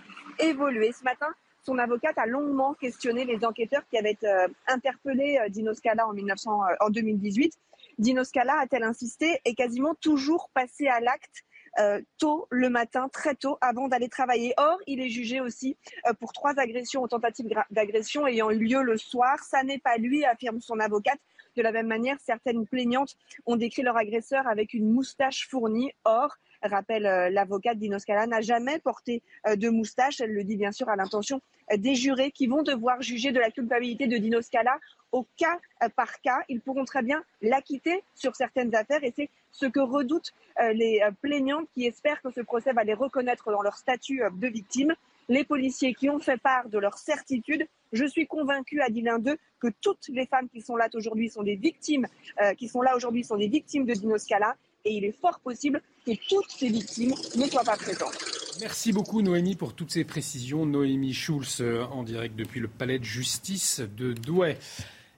évoluer ce matin ? Son avocate a longuement questionné les enquêteurs qui avaient euh, interpellé euh, Dino Scala en, mille neuf cents, euh, en deux mille dix-huit. Dino Scala a-t-elle insisté et quasiment toujours passé à l'acte Euh, tôt le matin, très tôt, avant d'aller travailler. Or, il est jugé aussi euh, pour trois agressions ou tentatives d'agression ayant eu lieu le soir. Ça n'est pas lui, affirme son avocate. De la même manière, certaines plaignantes ont décrit leur agresseur avec une moustache fournie. Or, rappelle euh, l'avocate, Dino Scala n'a jamais porté euh, de moustache. Elle le dit bien sûr à l'intention euh, des jurés qui vont devoir juger de la culpabilité de Dino Scala au cas par cas. Ils pourront très bien l'acquitter sur certaines affaires et c'est ce que redoutent les plaignantes qui espèrent que ce procès va les reconnaître dans leur statut de victime. les policiers qui ont fait part de leur certitude. Je suis convaincue, a dit l'un d'eux, que toutes les femmes qui sont là aujourd'hui sont des victimes, euh, qui sont là aujourd'hui sont des victimes de Dino Scala, et il est fort possible que toutes ces victimes ne soient pas présentes. Merci beaucoup Noémie pour toutes ces précisions. Noémie Schulz en direct depuis le palais de justice de Douai.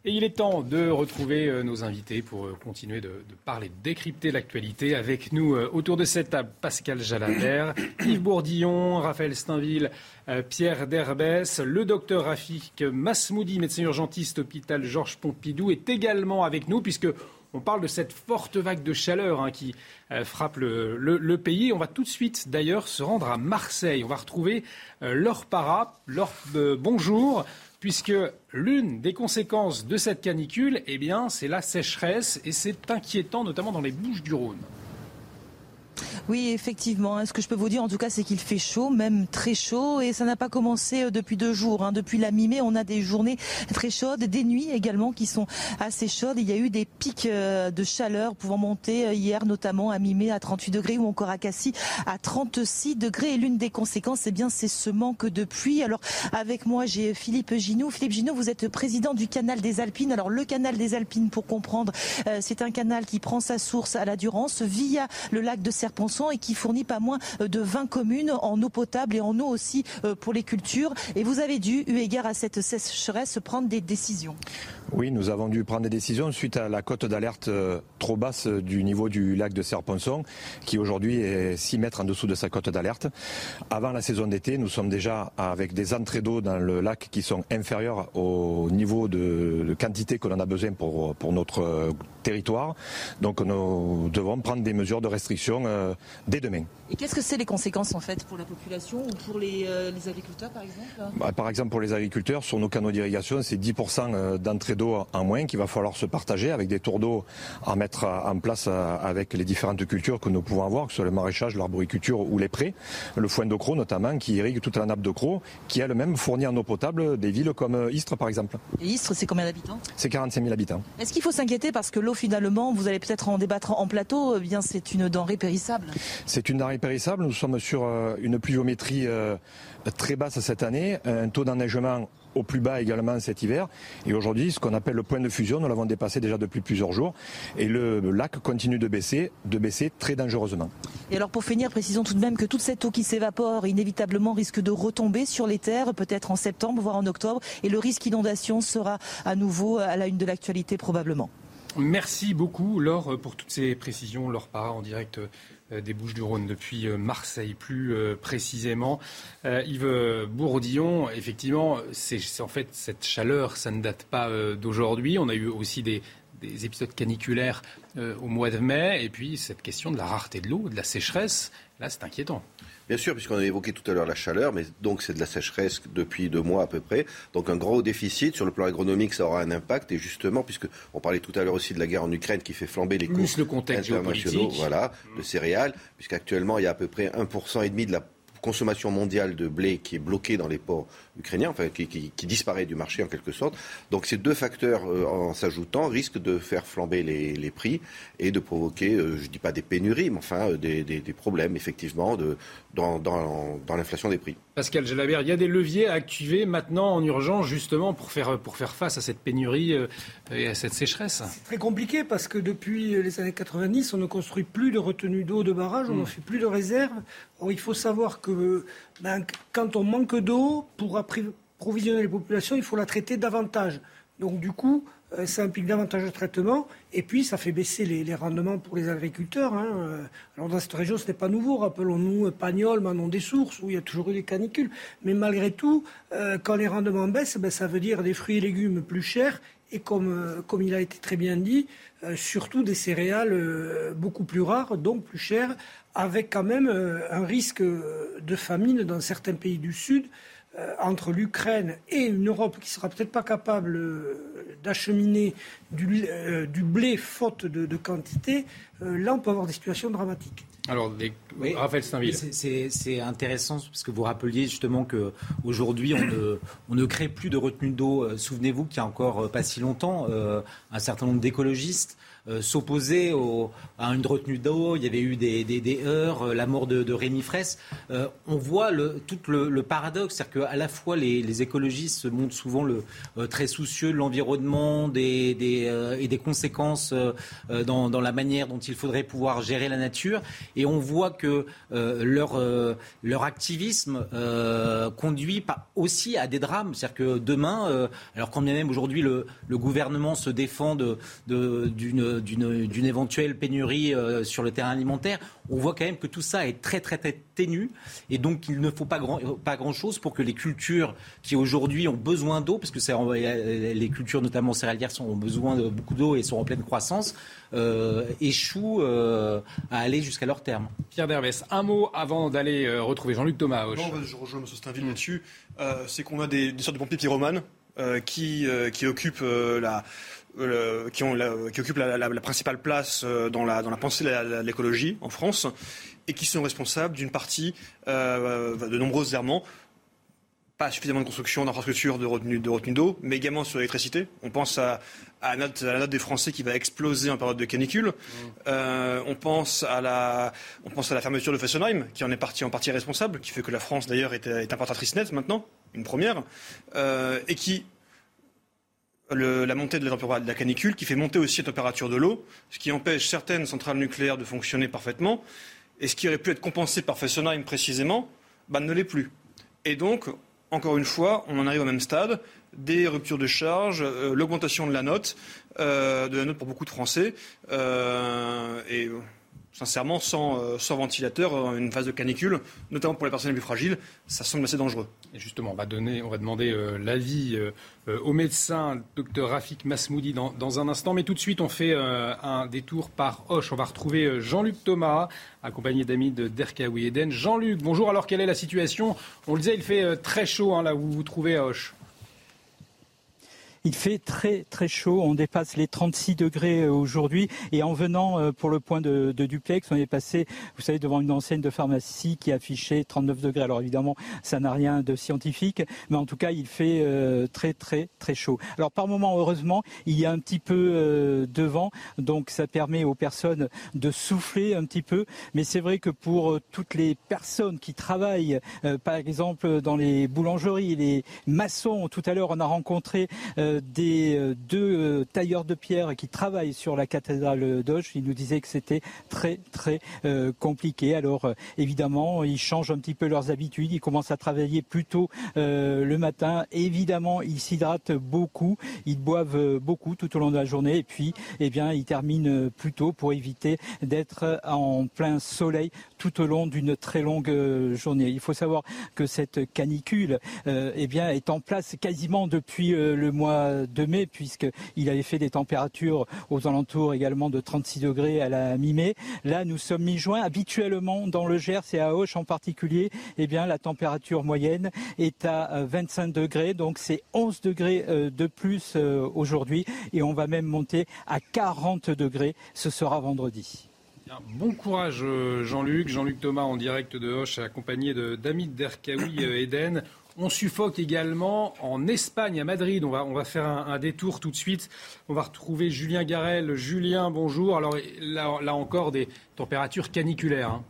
Et il est temps de retrouver nos invités pour continuer de, de parler, de décrypter l'actualité. Avec nous, autour de cette table, Pascal Jalabert, Yves Bourdillon, Raphaël Stainville, Pierre Derbès, le docteur Rafik Masmoudi, médecin urgentiste hôpital Georges Pompidou, est également avec nous puisque on parle de cette forte vague de chaleur hein, qui euh, frappe le, le, le pays. On va tout de suite, d'ailleurs, se rendre à Marseille. On va retrouver euh, Laure Parra. Laure, euh, bonjour. Puisque l'une des conséquences de cette canicule, eh bien, c'est la sécheresse. Et c'est inquiétant, notamment dans les Bouches-du-Rhône. Oui, effectivement. Ce que je peux vous dire, en tout cas, c'est qu'il fait chaud, même très chaud. Et ça n'a pas commencé depuis deux jours. Depuis la mi-mai, on a des journées très chaudes, des nuits également qui sont assez chaudes. Il y a eu des pics de chaleur pouvant monter hier, notamment à mi-mai, à trente-huit degrés ou encore à Cassis, à trente-six degrés. Et l'une des conséquences, eh bien, c'est ce manque de pluie. Alors, avec moi, j'ai Philippe Ginaud. Philippe Ginaud, vous êtes président du canal des Alpines. Alors, le canal des Alpines, pour comprendre, c'est un canal qui prend sa source à la Durance via le lac de Serpents et qui fournit pas moins de vingt communes en eau potable et en eau aussi pour les cultures. Et vous avez dû, eu égard à cette sécheresse, prendre des décisions. Oui, nous avons dû prendre des décisions suite à la cote d'alerte trop basse du niveau du lac de Serponçon, qui aujourd'hui est six mètres en dessous de sa cote d'alerte. Avant la saison d'été, nous sommes déjà avec des entrées d'eau dans le lac qui sont inférieures au niveau de quantité que l'on a besoin pour, pour notre territoire. Donc nous devons prendre des mesures de restriction euh, dès demain. Et qu'est-ce que c'est les conséquences en fait pour la population ou pour les, euh, les agriculteurs par exemple bah, Par exemple pour les agriculteurs, sur nos canaux d'irrigation, c'est dix pour cent d'entrée d'eau en moins qu'il va falloir se partager avec des tours d'eau à mettre en place avec les différentes cultures que nous pouvons avoir, que ce soit le maraîchage, l'arboriculture ou les prés, le foin de Crau notamment qui irrigue toute la nappe de Crau, qui elle-même fournit en eau potable des villes comme Istres par exemple. Et Istres, c'est combien d'habitants? C'est quarante-cinq mille habitants. Est-ce qu'il faut s'inquiéter parce que l'eau finalement, vous allez peut-être en débattre en plateau, eh bien c'est une denrée périssable? C'est une denrée périssable, nous sommes sur une pluviométrie très basse cette année, un taux d'enneigement au plus bas également cet hiver. Et aujourd'hui, ce qu'on appelle le point de fusion, nous l'avons dépassé déjà depuis plusieurs jours. Et le lac continue de baisser, de baisser très dangereusement. Et alors pour finir, précisons tout de même que toute cette eau qui s'évapore inévitablement risque de retomber sur les terres, peut-être en septembre, voire en octobre. Et le risque d'inondation sera à nouveau à la une de l'actualité probablement. Merci beaucoup, Laure, pour toutes ces précisions. Laure Parra en direct des Bouches-du-Rhône depuis Marseille, plus précisément. Yves Bourdillon, effectivement, c'est, c'est en fait cette chaleur, ça ne date pas d'aujourd'hui. On a eu aussi des, des épisodes caniculaires au mois de mai. Et puis cette question de la rareté de l'eau, de la sécheresse, là c'est inquiétant. Bien sûr, puisqu'on a évoqué tout à l'heure la chaleur, mais donc c'est de la sécheresse depuis deux mois à peu près. Donc un gros déficit sur le plan agronomique, ça aura un impact. Et justement, puisque on parlait tout à l'heure aussi de la guerre en Ukraine qui fait flamber les coûts internationaux, le contexte géopolitique, voilà, de céréales, puisqu'actuellement il y a à peu près un pour cent et demi de la consommation mondiale de blé qui est bloquée dans les ports ukrainiens, enfin qui, qui, qui disparaît du marché en quelque sorte. Donc ces deux facteurs euh, en s'ajoutant risquent de faire flamber les, les prix et de provoquer, euh, je ne dis pas des pénuries, mais enfin euh, des, des, des problèmes effectivement de, dans, dans, dans l'inflation des prix. Pascal Jalabert, il y a des leviers à activer maintenant en urgence justement pour faire, pour faire face à cette pénurie euh, et à cette sécheresse. C'est très compliqué parce que depuis les années quatre-vingt-dix, on ne construit plus de retenues d'eau de barrage, on ne mmh. fait plus de réserves. Or, il faut savoir que Ben, quand on manque d'eau, pour approvisionner les populations, il faut la traiter davantage. Donc du coup, euh, ça implique davantage de traitement et puis ça fait baisser les, les rendements pour les agriculteurs. Hein. Alors dans cette région, ce n'est pas nouveau. Rappelons-nous Pagnol, Manon des Sources, où il y a toujours eu des canicules. Mais malgré tout, euh, quand les rendements baissent, ben, ça veut dire des fruits et légumes plus chers et comme, euh, comme il a été très bien dit, euh, surtout des céréales euh, beaucoup plus rares, donc plus chères, avec quand même un risque de famine dans certains pays du Sud, euh, entre l'Ukraine et une Europe qui ne sera peut-être pas capable euh, d'acheminer du, euh, du blé faute de, de quantité, euh, là on peut avoir des situations dramatiques. Alors, les... oui, Raphaël Stainville. C'est, c'est, c'est intéressant parce que vous rappeliez justement qu'aujourd'hui, on ne, on ne crée plus de retenue d'eau. Souvenez-vous qu'il y a encore pas si longtemps, euh, un certain nombre d'écologistes euh, s'opposer au, à une retenue d'eau. Il y avait eu des, des, des heurts, euh, la mort de, de Rémi Fraisse. Euh, on voit le, tout le, le paradoxe, c'est-à-dire qu'à la fois les, les écologistes se montrent souvent le, euh, très soucieux de l'environnement des, des, euh, et des conséquences euh, dans, dans la manière dont il faudrait pouvoir gérer la nature. Et on voit que euh, leur, euh, leur activisme euh, conduit pas aussi à des drames. C'est-à-dire que demain, euh, alors quand bien même aujourd'hui le, le gouvernement se défend de, de, d'une, d'une, d'une éventuelle pénurie euh, sur le terrain alimentaire, on voit quand même que tout ça est très très, très ténu. Et donc il ne faut pas grand, pas grand-chose pour que les cultures qui aujourd'hui ont besoin d'eau, parce que c'est, les cultures notamment céréalières sont, ont besoin de beaucoup d'eau et sont en pleine croissance, euh, échouent euh, à aller jusqu'à leur terme. Pierre Derbès, un mot avant d'aller euh, retrouver Jean-Luc Thomas. Non, je rejoins M. Stainville là-dessus. Euh, c'est qu'on a des, des sortes de pompiers pyromanes euh, qui, euh, qui occupent euh, la... Euh, qui, ont la, qui occupent la, la, la principale place euh, dans, la, dans la pensée de, la, de l'écologie en France et qui sont responsables d'une partie euh, de nombreux errements, pas suffisamment de construction d'infrastructures de retenue, de retenue d'eau, mais également sur l'électricité. On pense à, à, note, à la note des Français qui va exploser en période de canicule. Mmh. Euh, on, pense à la, on pense à la fermeture de Fessenheim, qui en est partie, en partie responsable, qui fait que la France d'ailleurs est, est importatrice nette maintenant, une première, euh, et qui... Le, la montée de la température de la canicule qui fait monter aussi la température de l'eau, ce qui empêche certaines centrales nucléaires de fonctionner parfaitement, et ce qui aurait pu être compensé par Fessenheim précisément, ben ne l'est plus. Et donc, encore une fois, on en arrive au même stade, des ruptures de charge, euh, l'augmentation de la note, euh, de la note pour beaucoup de Français, euh, et... Sincèrement, sans, sans ventilateur, une phase de canicule, notamment pour les personnes les plus fragiles, ça semble assez dangereux. Et justement, on va, donner, on va demander euh, l'avis euh, au médecin, docteur Rafik Masmoudi, dans, dans un instant. Mais tout de suite, on fait euh, un détour par Auch. On va retrouver Jean-Luc Thomas, accompagné d'amis de Derkaoui Eden. Jean-Luc, bonjour. Alors, quelle est la situation ? On le disait, il fait euh, très chaud hein, là où vous vous trouvez à Auch. Il fait très très chaud, on dépasse les trente-six degrés aujourd'hui et en venant pour le point de, de duplex, on est passé, vous savez, devant une enseigne de pharmacie qui affichait trente-neuf degrés. Alors évidemment, ça n'a rien de scientifique, mais en tout cas, il fait euh, très très très chaud. Alors par moment, heureusement, il y a un petit peu euh, de vent, donc ça permet aux personnes de souffler un petit peu, mais c'est vrai que pour toutes les personnes qui travaillent, euh, par exemple dans les boulangeries, les maçons, tout à l'heure on a rencontré euh, des deux tailleurs de pierre qui travaillent sur la cathédrale d'Auch. Ils nous disaient que c'était très très euh, compliqué. Alors euh, évidemment, ils changent un petit peu leurs habitudes. Ils commencent à travailler plus tôt euh, le matin. Évidemment, ils s'hydratent beaucoup. Ils boivent beaucoup tout au long de la journée. Et puis, eh bien, ils terminent plus tôt pour éviter d'être en plein soleil tout au long d'une très longue journée. Il faut savoir que cette canicule euh, eh bien, est en place quasiment depuis euh, le mois de mai, puisqu'il avait fait des températures aux alentours également de trente-six degrés à la mi-mai. Là, nous sommes mi-juin. Habituellement, dans le Gers et à Auch en particulier, eh bien, la température moyenne est à vingt-cinq degrés. Donc, c'est onze degrés de plus aujourd'hui. Et on va même monter à quarante degrés. Ce sera vendredi. Bon courage, Jean-Luc. Jean-Luc Thomas en direct de Auch, accompagné de Damit Derkaoui Eden. On suffoque également en Espagne, à Madrid. On va, on va faire un, un détour tout de suite. On va retrouver Julien Garel. Julien, bonjour. Alors là, là encore, des températures caniculaires. Hein.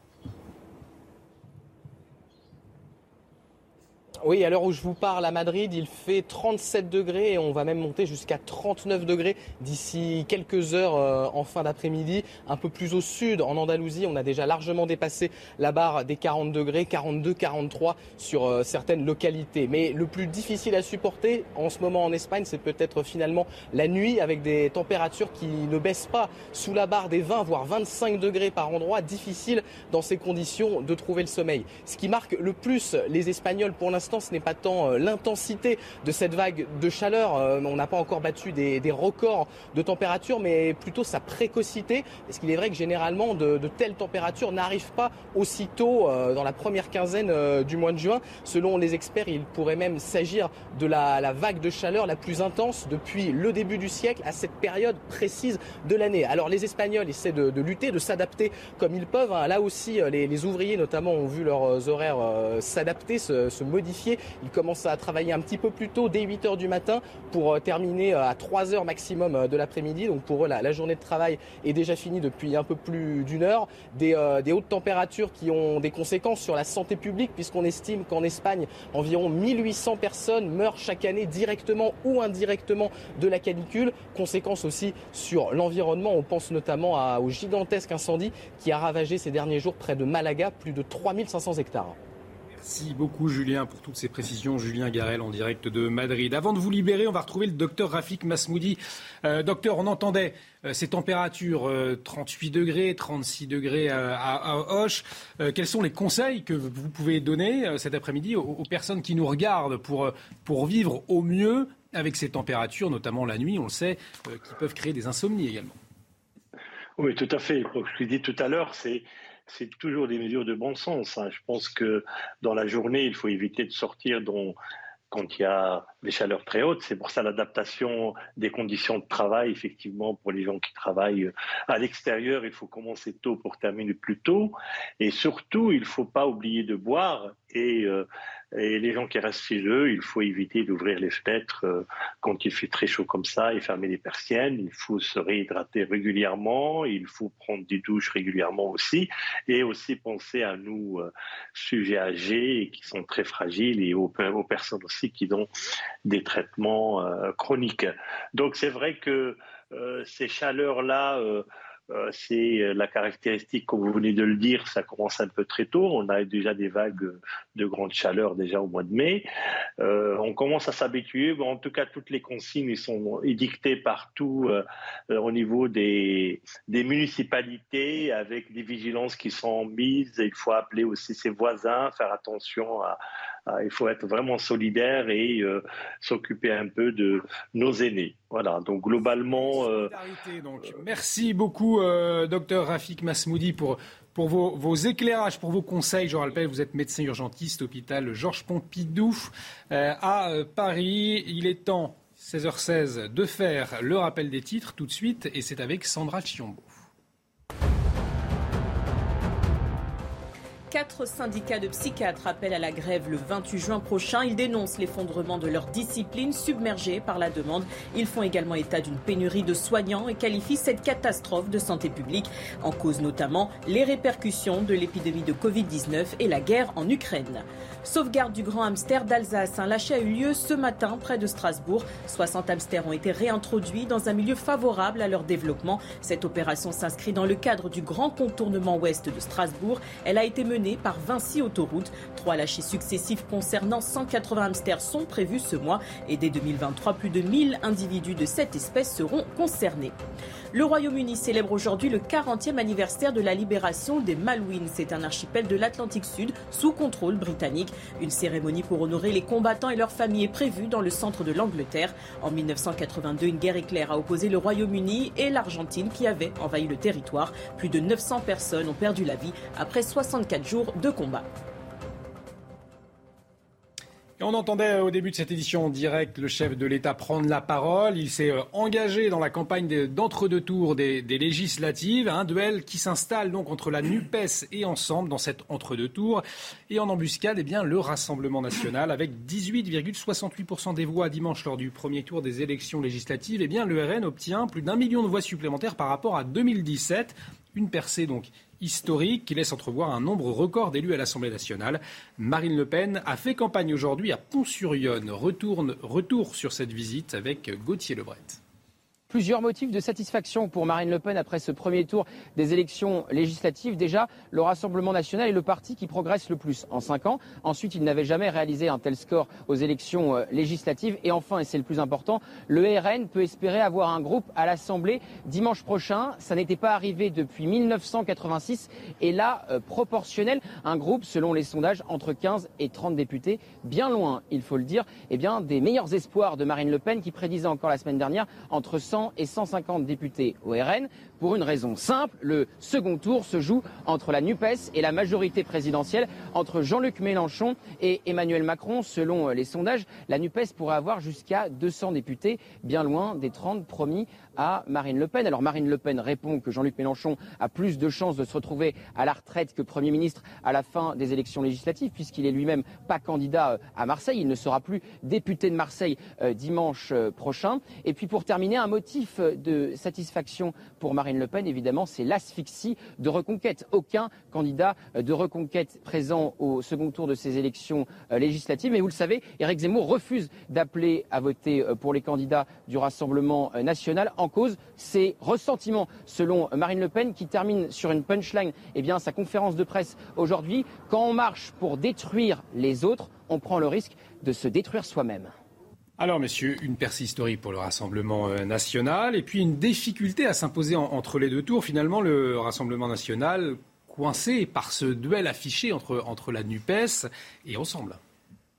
Oui, à l'heure où je vous parle, à Madrid, il fait trente-sept degrés et on va même monter jusqu'à trente-neuf degrés d'ici quelques heures euh, en fin d'après-midi. Un peu plus au sud, en Andalousie, on a déjà largement dépassé la barre des quarante degrés, quarante-deux, quarante-trois sur euh, certaines localités. Mais le plus difficile à supporter en ce moment en Espagne, c'est peut-être finalement la nuit avec des températures qui ne baissent pas sous la barre des vingt, voire vingt-cinq degrés par endroit. Difficile dans ces conditions de trouver le sommeil. Ce qui marque le plus les Espagnols pour l'instant, ce n'est pas tant l'intensité de cette vague de chaleur, on n'a pas encore battu des, des records de température, mais plutôt sa précocité, parce qu'il est vrai que généralement de, de telles températures n'arrivent pas aussitôt dans la première quinzaine du mois de juin. Selon les experts, il pourrait même s'agir de la, la vague de chaleur la plus intense depuis le début du siècle à cette période précise de l'année. Alors les Espagnols essaient de, de lutter, de s'adapter comme ils peuvent. Là aussi, les, les ouvriers notamment ont vu leurs horaires s'adapter, se, se modifier. planifié. Il commence à travailler un petit peu plus tôt, dès huit heures du matin, pour terminer à trois heures maximum de l'après-midi. Donc pour eux, la, la journée de travail est déjà finie depuis un peu plus d'une heure. Des, euh, des hautes températures qui ont des conséquences sur la santé publique, puisqu'on estime qu'en Espagne, environ mille huit cents personnes meurent chaque année directement ou indirectement de la canicule. Conséquences aussi sur l'environnement. On pense notamment à, au gigantesque incendie qui a ravagé ces derniers jours près de Malaga, plus de trois mille cinq cents hectares. Merci beaucoup Julien pour toutes ces précisions. Julien Garel en direct de Madrid. Avant de vous libérer, on va retrouver le docteur Rafik Masmoudi. Euh, docteur, on entendait euh, ces températures, euh, trente-huit degrés, trente-six degrés à, à, à Auch. Euh, quels sont les conseils que vous pouvez donner euh, cet après-midi aux, aux personnes qui nous regardent pour, pour vivre au mieux avec ces températures, notamment la nuit, on le sait, euh, qui peuvent créer des insomnies également? Oui, tout à fait. Je l'ai dit tout à l'heure, c'est... c'est toujours des mesures de bon sens. Je pense que dans la journée, il faut éviter de sortir dans, quand il y a des chaleurs très hautes. C'est pour ça l'adaptation des conditions de travail, effectivement, pour les gens qui travaillent à l'extérieur. Il faut commencer tôt pour terminer plus tôt. Et surtout, il ne faut pas oublier de boire. Et, euh, et les gens qui restent chez eux, il faut éviter d'ouvrir les fenêtres euh, quand il fait très chaud comme ça et fermer les persiennes. Il faut se réhydrater régulièrement, il faut prendre des douches régulièrement aussi, et aussi penser à nous, euh, sujets âgés et qui sont très fragiles, et aux, aux personnes aussi qui ont des traitements euh, chroniques. Donc c'est vrai que euh, ces chaleurs-là... Euh, c'est la caractéristique, comme vous venez de le dire, ça commence un peu très tôt. On a déjà des vagues de grande chaleur déjà au mois de mai. Euh, on commence à s'habituer. En tout cas, toutes les consignes sont édictées partout euh, au niveau des, des municipalités, avec des vigilances qui sont mises. Il faut appeler aussi ses voisins, faire attention à... à il faut être vraiment solidaire et euh, s'occuper un peu de nos aînés. Voilà, donc globalement... Euh, donc. Merci beaucoup, euh, docteur Rafik Masmoudi, pour, pour vos, vos éclairages, pour vos conseils. Je rappelle, vous êtes médecin urgentiste, hôpital Georges Pompidou euh, à Paris. Il est temps, seize heures seize, de faire le rappel des titres tout de suite, et c'est avec Sandra Chiombo. Quatre syndicats de psychiatres appellent à la grève le vingt-huit juin prochain. Ils dénoncent l'effondrement de leur discipline, submergée par la demande. Ils font également état d'une pénurie de soignants et qualifient cette catastrophe de santé publique. En cause notamment les répercussions de l'épidémie de covid dix-neuf et la guerre en Ukraine. Sauvegarde du grand hamster d'Alsace. Un lâcher a eu lieu ce matin près de Strasbourg. soixante hamsters ont été réintroduits dans un milieu favorable à leur développement. Cette opération s'inscrit dans le cadre du grand contournement ouest de Strasbourg. Elle a été menée par vingt-six autoroutes. Trois lâchers successifs concernant cent quatre-vingts hamsters sont prévus ce mois, et dès deux mille vingt-trois, plus de mille individus de cette espèce seront concernés. Le Royaume-Uni célèbre aujourd'hui le quarantième anniversaire de la libération des Malouines. C'est un archipel de l'Atlantique Sud sous contrôle britannique. Une cérémonie pour honorer les combattants et leurs familles est prévue dans le centre de l'Angleterre. En mille neuf cent quatre-vingt-deux, une guerre éclair a opposé le Royaume-Uni et l'Argentine qui avait envahi le territoire. Plus de neuf cents personnes ont perdu la vie après soixante-quatre jours de combat. Et on entendait au début de cette édition en direct le chef de l'État prendre la parole. Il s'est engagé dans la campagne d'entre-deux tours des, des législatives. Un duel qui s'installe donc entre la NUPES et Ensemble dans cet entre-deux tours. Et en embuscade, eh bien, le Rassemblement National avec dix-huit virgule soixante-huit pour cent des voix dimanche lors du premier tour des élections législatives. Eh bien, le R N obtient plus d'un million de voix supplémentaires par rapport à deux mille dix-sept. Une percée donc historique qui laisse entrevoir un nombre record d'élus à l'Assemblée nationale. Marine Le Pen a fait campagne aujourd'hui à Pont-sur-Yonne. Retourne, retour sur cette visite avec Gauthier Lebret. Plusieurs motifs de satisfaction pour Marine Le Pen après ce premier tour des élections législatives. Déjà, le Rassemblement National est le parti qui progresse le plus en cinq ans. Ensuite, il n'avait jamais réalisé un tel score aux élections législatives. Et enfin, et c'est le plus important, le R N peut espérer avoir un groupe à l'Assemblée dimanche prochain. Ça n'était pas arrivé depuis mille neuf cent quatre-vingt-six. Et là, euh, proportionnel, un groupe, selon les sondages, entre quinze et trente députés. Bien loin, il faut le dire, eh bien, des meilleurs espoirs de Marine Le Pen qui prédisait encore la semaine dernière entre cent cent et cent cinquante députés au R N, pour une raison simple, le second tour se joue entre la NUPES et la majorité présidentielle, entre Jean-Luc Mélenchon et Emmanuel Macron. Selon les sondages, la NUPES pourrait avoir jusqu'à deux cents députés, bien loin des trente promis à Marine Le Pen. Alors Marine Le Pen répond que Jean-Luc Mélenchon a plus de chances de se retrouver à la retraite que Premier ministre à la fin des élections législatives, puisqu'il est lui-même pas candidat à Marseille. Il ne sera plus député de Marseille dimanche prochain. Et puis pour terminer, un motif de satisfaction pour Marine Le Pen, évidemment, c'est l'asphyxie de Reconquête. Aucun candidat de Reconquête présent au second tour de ces élections législatives. Mais vous le savez, Éric Zemmour refuse d'appeler à voter pour les candidats du Rassemblement National. En cause, ces ressentiments, selon Marine Le Pen, qui termine sur une punchline, eh bien, sa conférence de presse aujourd'hui. Quand on marche pour détruire les autres, on prend le risque de se détruire soi-même. Alors, messieurs, une persistorie pour le Rassemblement National et puis une difficulté à s'imposer en, entre les deux tours. Finalement, le Rassemblement National coincé par ce duel affiché entre, entre la NUPES et Ensemble.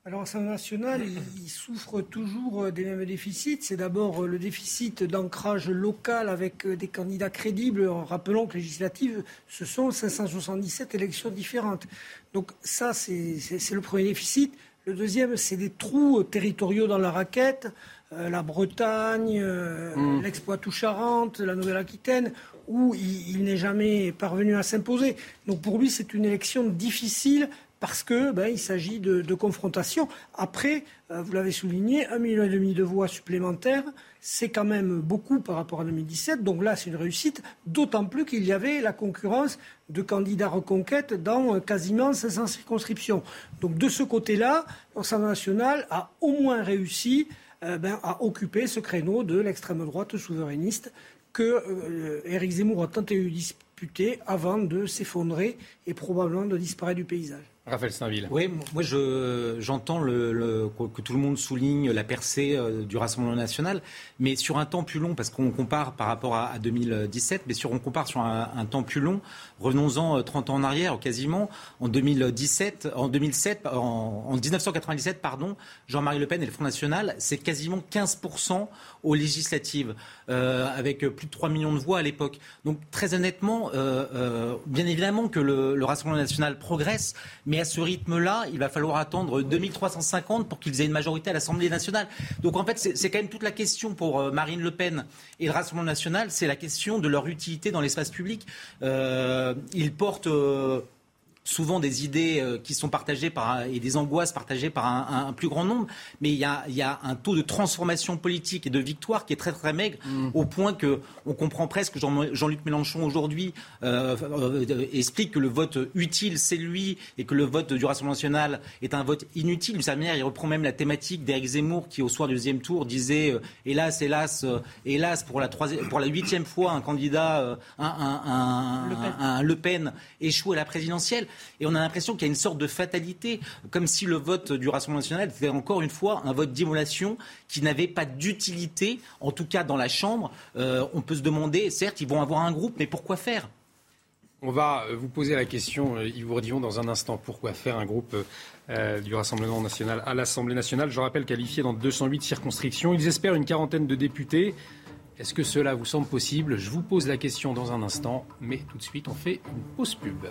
Alors, l'Assemblée nationale, il souffre toujours des mêmes déficits. C'est d'abord le déficit d'ancrage local avec des candidats crédibles. Rappelons que législatives, ce sont cinq cent soixante-dix-sept élections différentes. Donc ça, c'est, c'est, c'est le premier déficit. Le deuxième, c'est des trous territoriaux dans la raquette. Euh, la Bretagne, euh, mmh. l'ex-Poitou-Charentes, la Nouvelle-Aquitaine, où il, il n'est jamais parvenu à s'imposer. Donc pour lui, c'est une élection difficile. Parce que ben, il s'agit de, de confrontation. Après, euh, vous l'avez souligné, un million et demi de voix supplémentaires, c'est quand même beaucoup par rapport à deux mille dix-sept. Donc là, c'est une réussite, d'autant plus qu'il y avait la concurrence de candidats Reconquête dans euh, quasiment cinq cents circonscriptions. Donc de ce côté-là, l'Assemblée nationale a au moins réussi euh, ben, à occuper ce créneau de l'extrême droite souverainiste que euh, Éric Zemmour a tenté de disputer avant de s'effondrer et probablement de disparaître du paysage. Raphaël Stainville. Oui, moi je, j'entends le, le, que tout le monde souligne la percée du Rassemblement National, mais sur un temps plus long, parce qu'on compare par rapport à, à deux mille dix-sept, mais sur, on compare sur un, un temps plus long, revenons-en trente ans en arrière quasiment, en deux mille dix-sept, en deux mille sept, en, en dix-neuf cent quatre-vingt-dix-sept, pardon, Jean-Marie Le Pen et le Front National, c'est quasiment quinze pour cent aux législatives, euh, avec plus de trois millions de voix à l'époque. Donc très honnêtement, euh, euh, bien évidemment que le, le Rassemblement National progresse, mais et à ce rythme-là, il va falloir attendre deux mille trois cent cinquante pour qu'ils aient une majorité à l'Assemblée nationale. Donc en fait, c'est, c'est quand même toute la question pour Marine Le Pen et le Rassemblement national, c'est la question de leur utilité dans l'espace public. Euh, ils portent... Euh souvent des idées qui sont partagées par, et des angoisses partagées par un, un plus grand nombre, mais il y, a, il y a un taux de transformation politique et de victoire qui est très très maigre, mmh. au point qu'on comprend presque que Jean, Jean-Luc Mélenchon aujourd'hui euh, euh, explique que le vote utile c'est lui et que le vote du Rassemblement National est un vote inutile. D'une certaine manière, il reprend même la thématique d'Éric Zemmour qui au soir du deuxième tour disait euh, hélas, hélas, euh, hélas pour la troisième, pour la huitième fois un candidat, euh, un, un, un, Le Pen. un, un Le Pen échoue à la présidentielle. Et on a l'impression qu'il y a une sorte de fatalité, comme si le vote du Rassemblement National était encore une fois un vote d'immolation qui n'avait pas d'utilité, en tout cas dans la Chambre. Euh, on peut se demander, certes, ils vont avoir un groupe, mais pourquoi faire ? On va vous poser la question, Yves Bourdillon, dans un instant. Pourquoi faire un groupe euh, du Rassemblement National à l'Assemblée Nationale ? Je rappelle qualifié dans deux cent huit circonscriptions. Ils espèrent une quarantaine de députés. Est-ce que cela vous semble possible ? Je vous pose la question dans un instant, mais tout de suite, on fait une pause pub.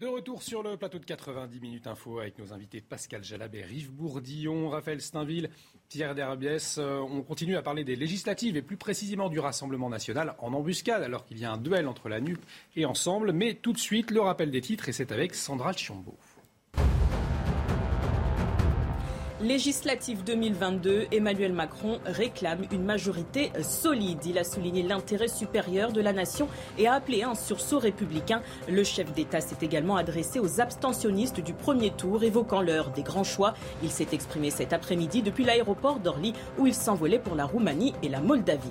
De retour sur le plateau de quatre-vingt-dix Minutes Info avec nos invités Pascal Jalabert, Yves Bourdillon, Raphaël Stainville, Pierre Derbès. On continue à parler des législatives et plus précisément du Rassemblement National en embuscade alors qu'il y a un duel entre la NUP et Ensemble. Mais tout de suite, le rappel des titres et c'est avec Sandra Chiombo. Législative deux mille vingt-deux, Emmanuel Macron réclame une majorité solide. Il a souligné l'intérêt supérieur de la nation et a appelé à un sursaut républicain. Le chef d'État s'est également adressé aux abstentionnistes du premier tour, évoquant l'heure des grands choix. Il s'est exprimé cet après-midi depuis l'aéroport d'Orly, où il s'envolait pour la Roumanie et la Moldavie.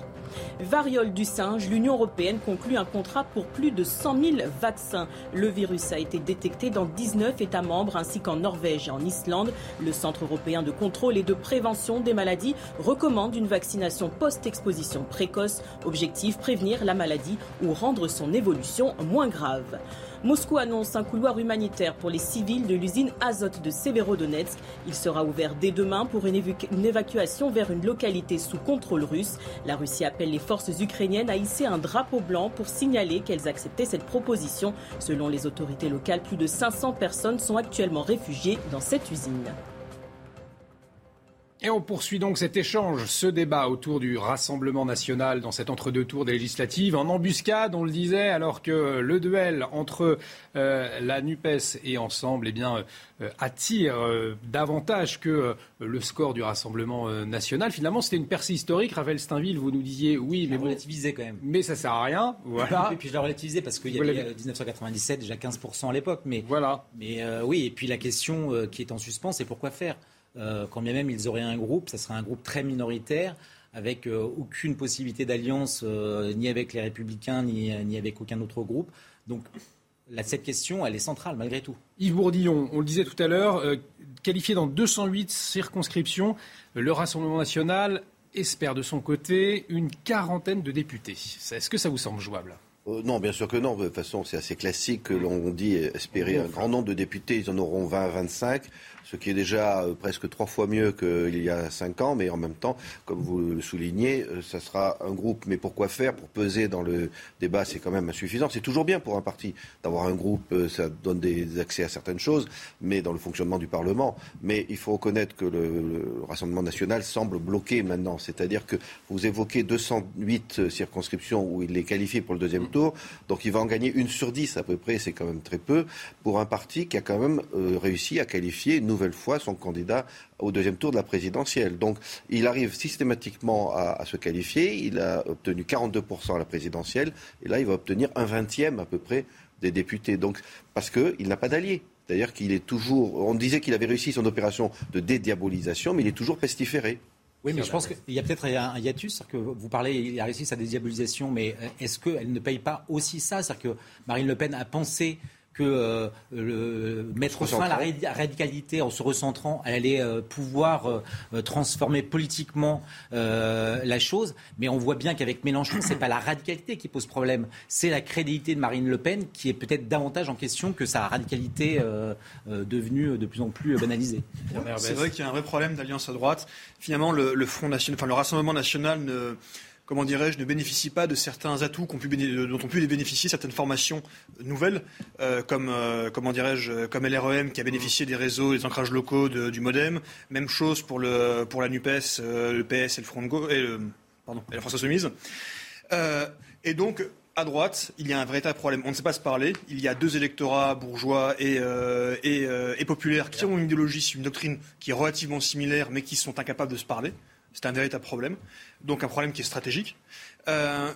Variole du singe, l'Union européenne conclut un contrat pour plus de cent mille vaccins. Le virus a été détecté dans dix-neuf États membres, ainsi qu'en Norvège et en Islande. Le Centre européen de contrôle et de prévention des maladies recommande une vaccination post-exposition précoce. Objectif, prévenir la maladie ou rendre son évolution moins grave. Moscou annonce un couloir humanitaire pour les civils de l'usine Azot de Severodonetsk. Il sera ouvert dès demain pour une, évacu- une évacuation vers une localité sous contrôle russe. La Russie appelle les forces ukrainiennes à hisser un drapeau blanc pour signaler qu'elles acceptaient cette proposition. Selon les autorités locales, plus de cinq cents personnes sont actuellement réfugiées dans cette usine. Et on poursuit donc cet échange, ce débat autour du Rassemblement National dans cet entre-deux tours des législatives. En embuscade, on le disait, alors que le duel entre euh, la NUPES et Ensemble eh bien, euh, attire euh, davantage que euh, le score du Rassemblement euh, National. Finalement, c'était une percée historique. Raphaël Stainville, vous nous disiez oui, mais bon, relativisé quand même. Mais ça sert à rien. Voilà. Et puis je l'ai relativisé parce qu'il y avait voilà. dix-neuf cent quatre-vingt-dix-sept déjà quinze pour cent à l'époque. Mais, voilà. mais euh, oui, et puis la question euh, qui est en suspens, c'est pourquoi faire ? Euh, quand bien même ils auraient un groupe, ça serait un groupe très minoritaire, avec euh, aucune possibilité d'alliance, euh, ni avec les Républicains, ni, ni avec aucun autre groupe. Donc là, cette question, elle est centrale malgré tout. Yves Bourdillon, on le disait tout à l'heure, euh, qualifié dans deux cent huit circonscriptions, le Rassemblement National espère de son côté une quarantaine de députés. Est-ce que ça vous semble jouable ? Euh, non, bien sûr que non. De toute façon, c'est assez classique que l'on dit espérer un grand nombre de députés. Ils en auront vingt, vingt-cinq, ce qui est déjà presque trois fois mieux qu'il y a cinq ans. Mais en même temps, comme vous le soulignez, ça sera un groupe. Mais pour quoi faire ? Pour peser dans le débat, c'est quand même insuffisant. C'est toujours bien pour un parti d'avoir un groupe. Ça donne des accès à certaines choses, mais dans le fonctionnement du Parlement. Mais il faut reconnaître que le, le Rassemblement National semble bloqué maintenant. C'est-à-dire que vous évoquez deux cent huit circonscriptions où il est qualifié pour le deuxième tour. Donc il va en gagner une sur dix à peu près, c'est quand même très peu, pour un parti qui a quand même euh, réussi à qualifier une nouvelle fois son candidat au deuxième tour de la présidentielle. Donc il arrive systématiquement à, à se qualifier, il a obtenu quarante-deux pour cent à la présidentielle, et là il va obtenir un vingtième à peu près des députés. Donc, parce qu'il n'a pas d'alliés. C'est-à-dire qu'il est toujours... On disait qu'il avait réussi son opération de dédiabolisation, mais il est toujours pestiféré. Oui, mais je pense qu'il y a peut-être un hiatus, c'est-à-dire que vous parlez, il a réussi sa dédiabolisation, mais est-ce qu'elle ne paye pas aussi ça ? C'est-à-dire que Marine Le Pen a pensé que euh, le, mettre fin à la ré- radicalité en se recentrant, elle allait euh, pouvoir euh, transformer politiquement euh, la chose. Mais on voit bien qu'avec Mélenchon, c'est pas la radicalité qui pose problème, c'est la crédibilité de Marine Le Pen qui est peut-être davantage en question que sa radicalité euh, euh, devenue de plus en plus banalisée. C'est vrai qu'il y a un vrai problème d'alliance à droite. Finalement, le, le Front National, enfin le Rassemblement National ne... comment dirais-je, ne bénéficie pas de certains atouts qu'on pu, dont ont pu les bénéficier certaines formations nouvelles, euh, comme, euh, comment dirais-je, comme L R E M qui a bénéficié des réseaux, des ancrages locaux de, du MoDem. Même chose pour, le, pour la NUPES, euh, le P S et le Front de Gauche, et, le, pardon, et la France Insoumise. Euh, et donc, à droite, il y a un véritable problème. On ne sait pas se parler. Il y a deux électorats bourgeois et, euh, et, euh, et populaires qui ont une idéologie, une doctrine qui est relativement similaire, mais qui sont incapables de se parler. C'est un véritable problème, donc un problème qui est stratégique. Euh,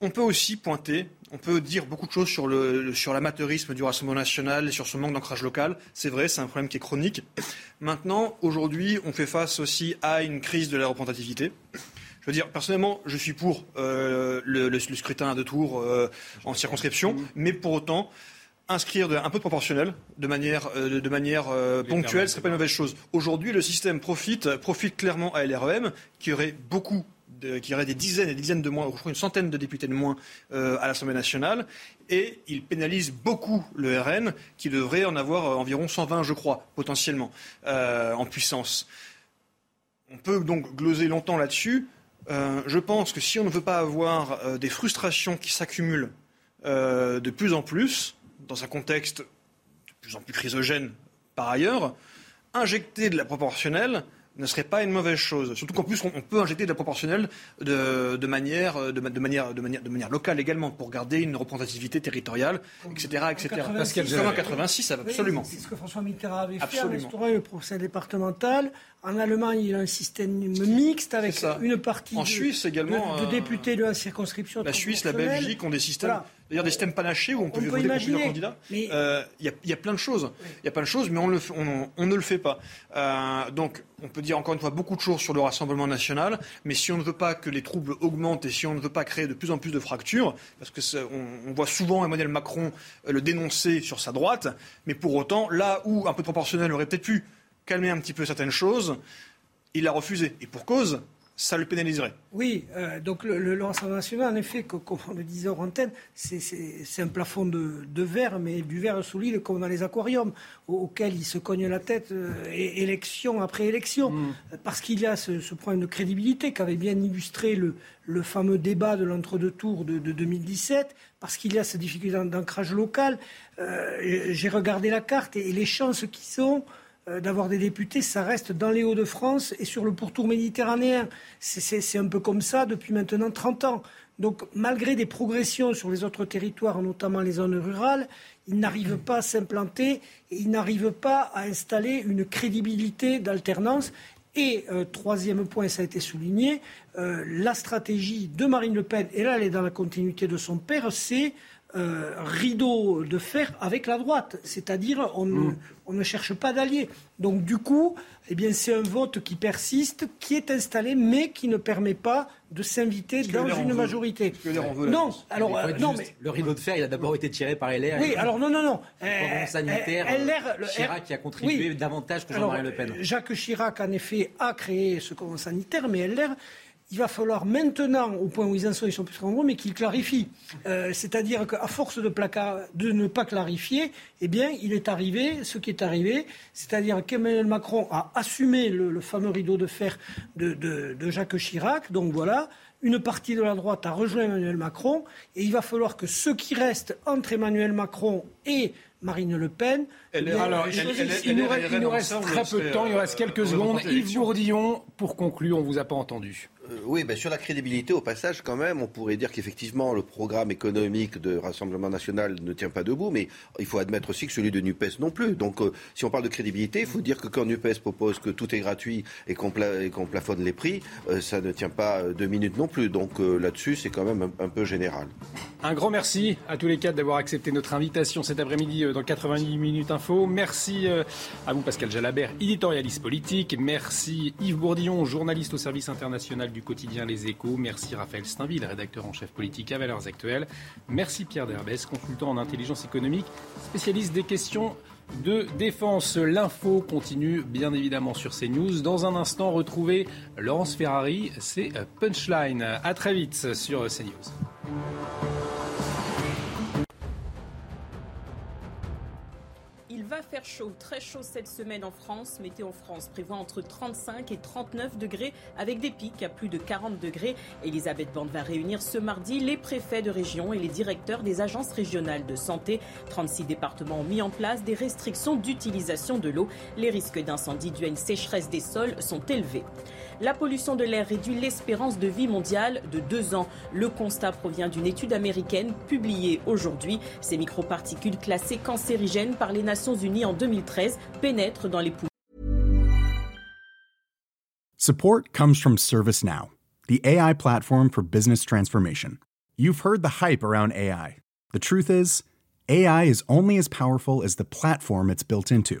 on peut aussi pointer, on peut dire beaucoup de choses sur, le, sur l'amateurisme du Rassemblement National et sur son manque d'ancrage local. C'est vrai, c'est un problème qui est chronique. Maintenant, aujourd'hui, on fait face aussi à une crise de la représentativité. Je veux dire, personnellement, je suis pour euh, le, le, le scrutin à deux tours euh, en circonscription, mais pour autant... inscrire de, un peu de proportionnel, de manière, euh, de manière euh, ponctuelle, ce serait pas une mauvaise chose. Aujourd'hui, le système profite, profite clairement à L R E M, qui aurait beaucoup, de, qui aurait des dizaines et des dizaines de moins, je crois une centaine de députés de moins euh, à l'Assemblée nationale, et il pénalise beaucoup le R N, qui devrait en avoir environ cent vingt, je crois, potentiellement, euh, en puissance. On peut donc gloser longtemps là-dessus. Euh, je pense que si on ne veut pas avoir euh, des frustrations qui s'accumulent euh, de plus en plus... dans un contexte de plus en plus chrysogène par ailleurs, injecter de la proportionnelle ne serait pas une mauvaise chose. Surtout qu'en plus, on peut injecter de la proportionnelle de, de, manière, de, de, manière, de, manière, de manière locale également, pour garder une représentativité territoriale, et cetera et cetera. En quatre-vingt-six, absolument. C'est ce que François Mitterrand avait fait en instaurant le procès départemental. En Allemagne, il y a un système mixte avec une partie en de, Suisse également, de, de députés de la circonscription. La Suisse, la Belgique ont des systèmes... Voilà. D'ailleurs, des systèmes panachés où on peut voter plusieurs candidats. Il euh, y, y a plein de choses. Il oui. y a plein de choses, mais on, le, on, on ne le fait pas. Euh, donc, on peut dire encore une fois beaucoup de choses sur le Rassemblement National, mais si on ne veut pas que les troubles augmentent et si on ne veut pas créer de plus en plus de fractures, parce que ça, on, on voit souvent Emmanuel Macron le dénoncer sur sa droite, mais pour autant, là où un peu de proportionnel aurait peut-être pu calmer un petit peu certaines choses, il l'a refusé. Et pour cause. ça le pénaliserait. Oui, euh, donc le, le, le Rassemblement national, en effet, comme on le disait hors antenne, c'est, c'est, c'est un plafond de, de verre, mais du verre sous l'île comme dans les aquariums, au, auquel ils se cognent la tête euh, é- élection après élection, mmh. parce qu'il y a ce, ce problème de crédibilité qu'avait bien illustré le, le fameux débat de l'entre-deux tours de, de deux mille dix-sept, parce qu'il y a cette difficulté d'ancrage local. Euh, j'ai regardé la carte et, et les chances qui sont... d'avoir des députés, ça reste dans les Hauts-de-France et sur le pourtour méditerranéen. C'est, c'est, c'est un peu comme ça depuis maintenant trente ans. Donc, malgré des progressions sur les autres territoires, notamment les zones rurales, ils n'arrivent pas à s'implanter et ils n'arrivent pas à installer une crédibilité d'alternance. Et euh, troisième point, ça a été souligné, euh, la stratégie de Marine Le Pen, et là elle est dans la continuité de son père, c'est... Euh, rideau de fer avec la droite, c'est-à-dire on, mmh. on ne cherche pas d'alliés. Donc du coup, eh bien, c'est un vote qui persiste, qui est installé, mais qui ne permet pas de s'inviter dans une majorité. Non, alors euh, non, mais... le rideau de fer, il a d'abord été tiré par L R. Oui, alors non, non, non. Euh, sanitaire, L R, le... Chirac qui a contribué oui. davantage que Jean-Marie Le Pen. Jacques Chirac, en effet, a créé ce cordon sanitaire, mais L R. Il va falloir maintenant, au point où ils en sont, ils sont plus qu'en gros, mais qu'ils clarifient. Euh, c'est-à-dire qu'à force de, placa... de ne pas clarifier, eh bien, il est arrivé ce qui est arrivé. C'est-à-dire qu'Emmanuel Macron a assumé le, le fameux rideau de fer de, de, de Jacques Chirac. Donc voilà, une partie de la droite a rejoint Emmanuel Macron. Et il va falloir que ceux qui restent entre Emmanuel Macron et... Marine Le Pen. Elle, il, alors, elle, elle, elle, il nous reste, elle, elle, elle il nous reste très peu de temps, il reste quelques euh, secondes. Yves Bourdillon, pour conclure, on ne vous a pas entendu. Euh, oui, ben, sur la crédibilité, au passage, quand même, on pourrait dire qu'effectivement, le programme économique de Rassemblement National ne tient pas debout, mais il faut admettre aussi que celui de NUPES non plus. Donc, euh, si on parle de crédibilité, il faut dire que quand NUPES propose que tout est gratuit et qu'on, pla- et qu'on plafonne les prix, euh, ça ne tient pas deux minutes non plus. Donc, euh, là-dessus, c'est quand même un, un peu général. Un grand merci à tous les quatre d'avoir accepté notre invitation cet après-midi dans quatre-vingt-dix minutes info. Merci à vous Pascal Jalabert, éditorialiste politique. Merci Yves Bourdillon, journaliste au service international du quotidien Les Échos. Merci Raphaël Stainville, rédacteur en chef politique à Valeurs Actuelles. Merci Pierre Derbès, consultant en intelligence économique, spécialiste des questions de défense. L'info continue bien évidemment sur C News. Dans un instant, retrouvez Laurence Ferrari, c'est Punchline. À très vite sur C News. Il va faire chaud, très chaud cette semaine en France. Météo France prévoit entre trente-cinq et trente-neuf degrés avec des pics à plus de quarante degrés. Elisabeth Borne va réunir ce mardi les préfets de région et les directeurs des agences régionales de santé. trente-six départements ont mis en place des restrictions d'utilisation de l'eau. Les risques d'incendie dus à une sécheresse des sols sont élevés. La pollution de l'air réduit l'espérance de vie mondiale de deux ans. Le constat provient d'une étude américaine publiée aujourd'hui. Ces microparticules classées cancérigènes par les Nations Unies en deux mille treize pénètrent dans les poumons. Support comes from ServiceNow, the A I platform for business transformation. You've heard the hype around A I. The truth is, A I is only as powerful as the platform it's built into.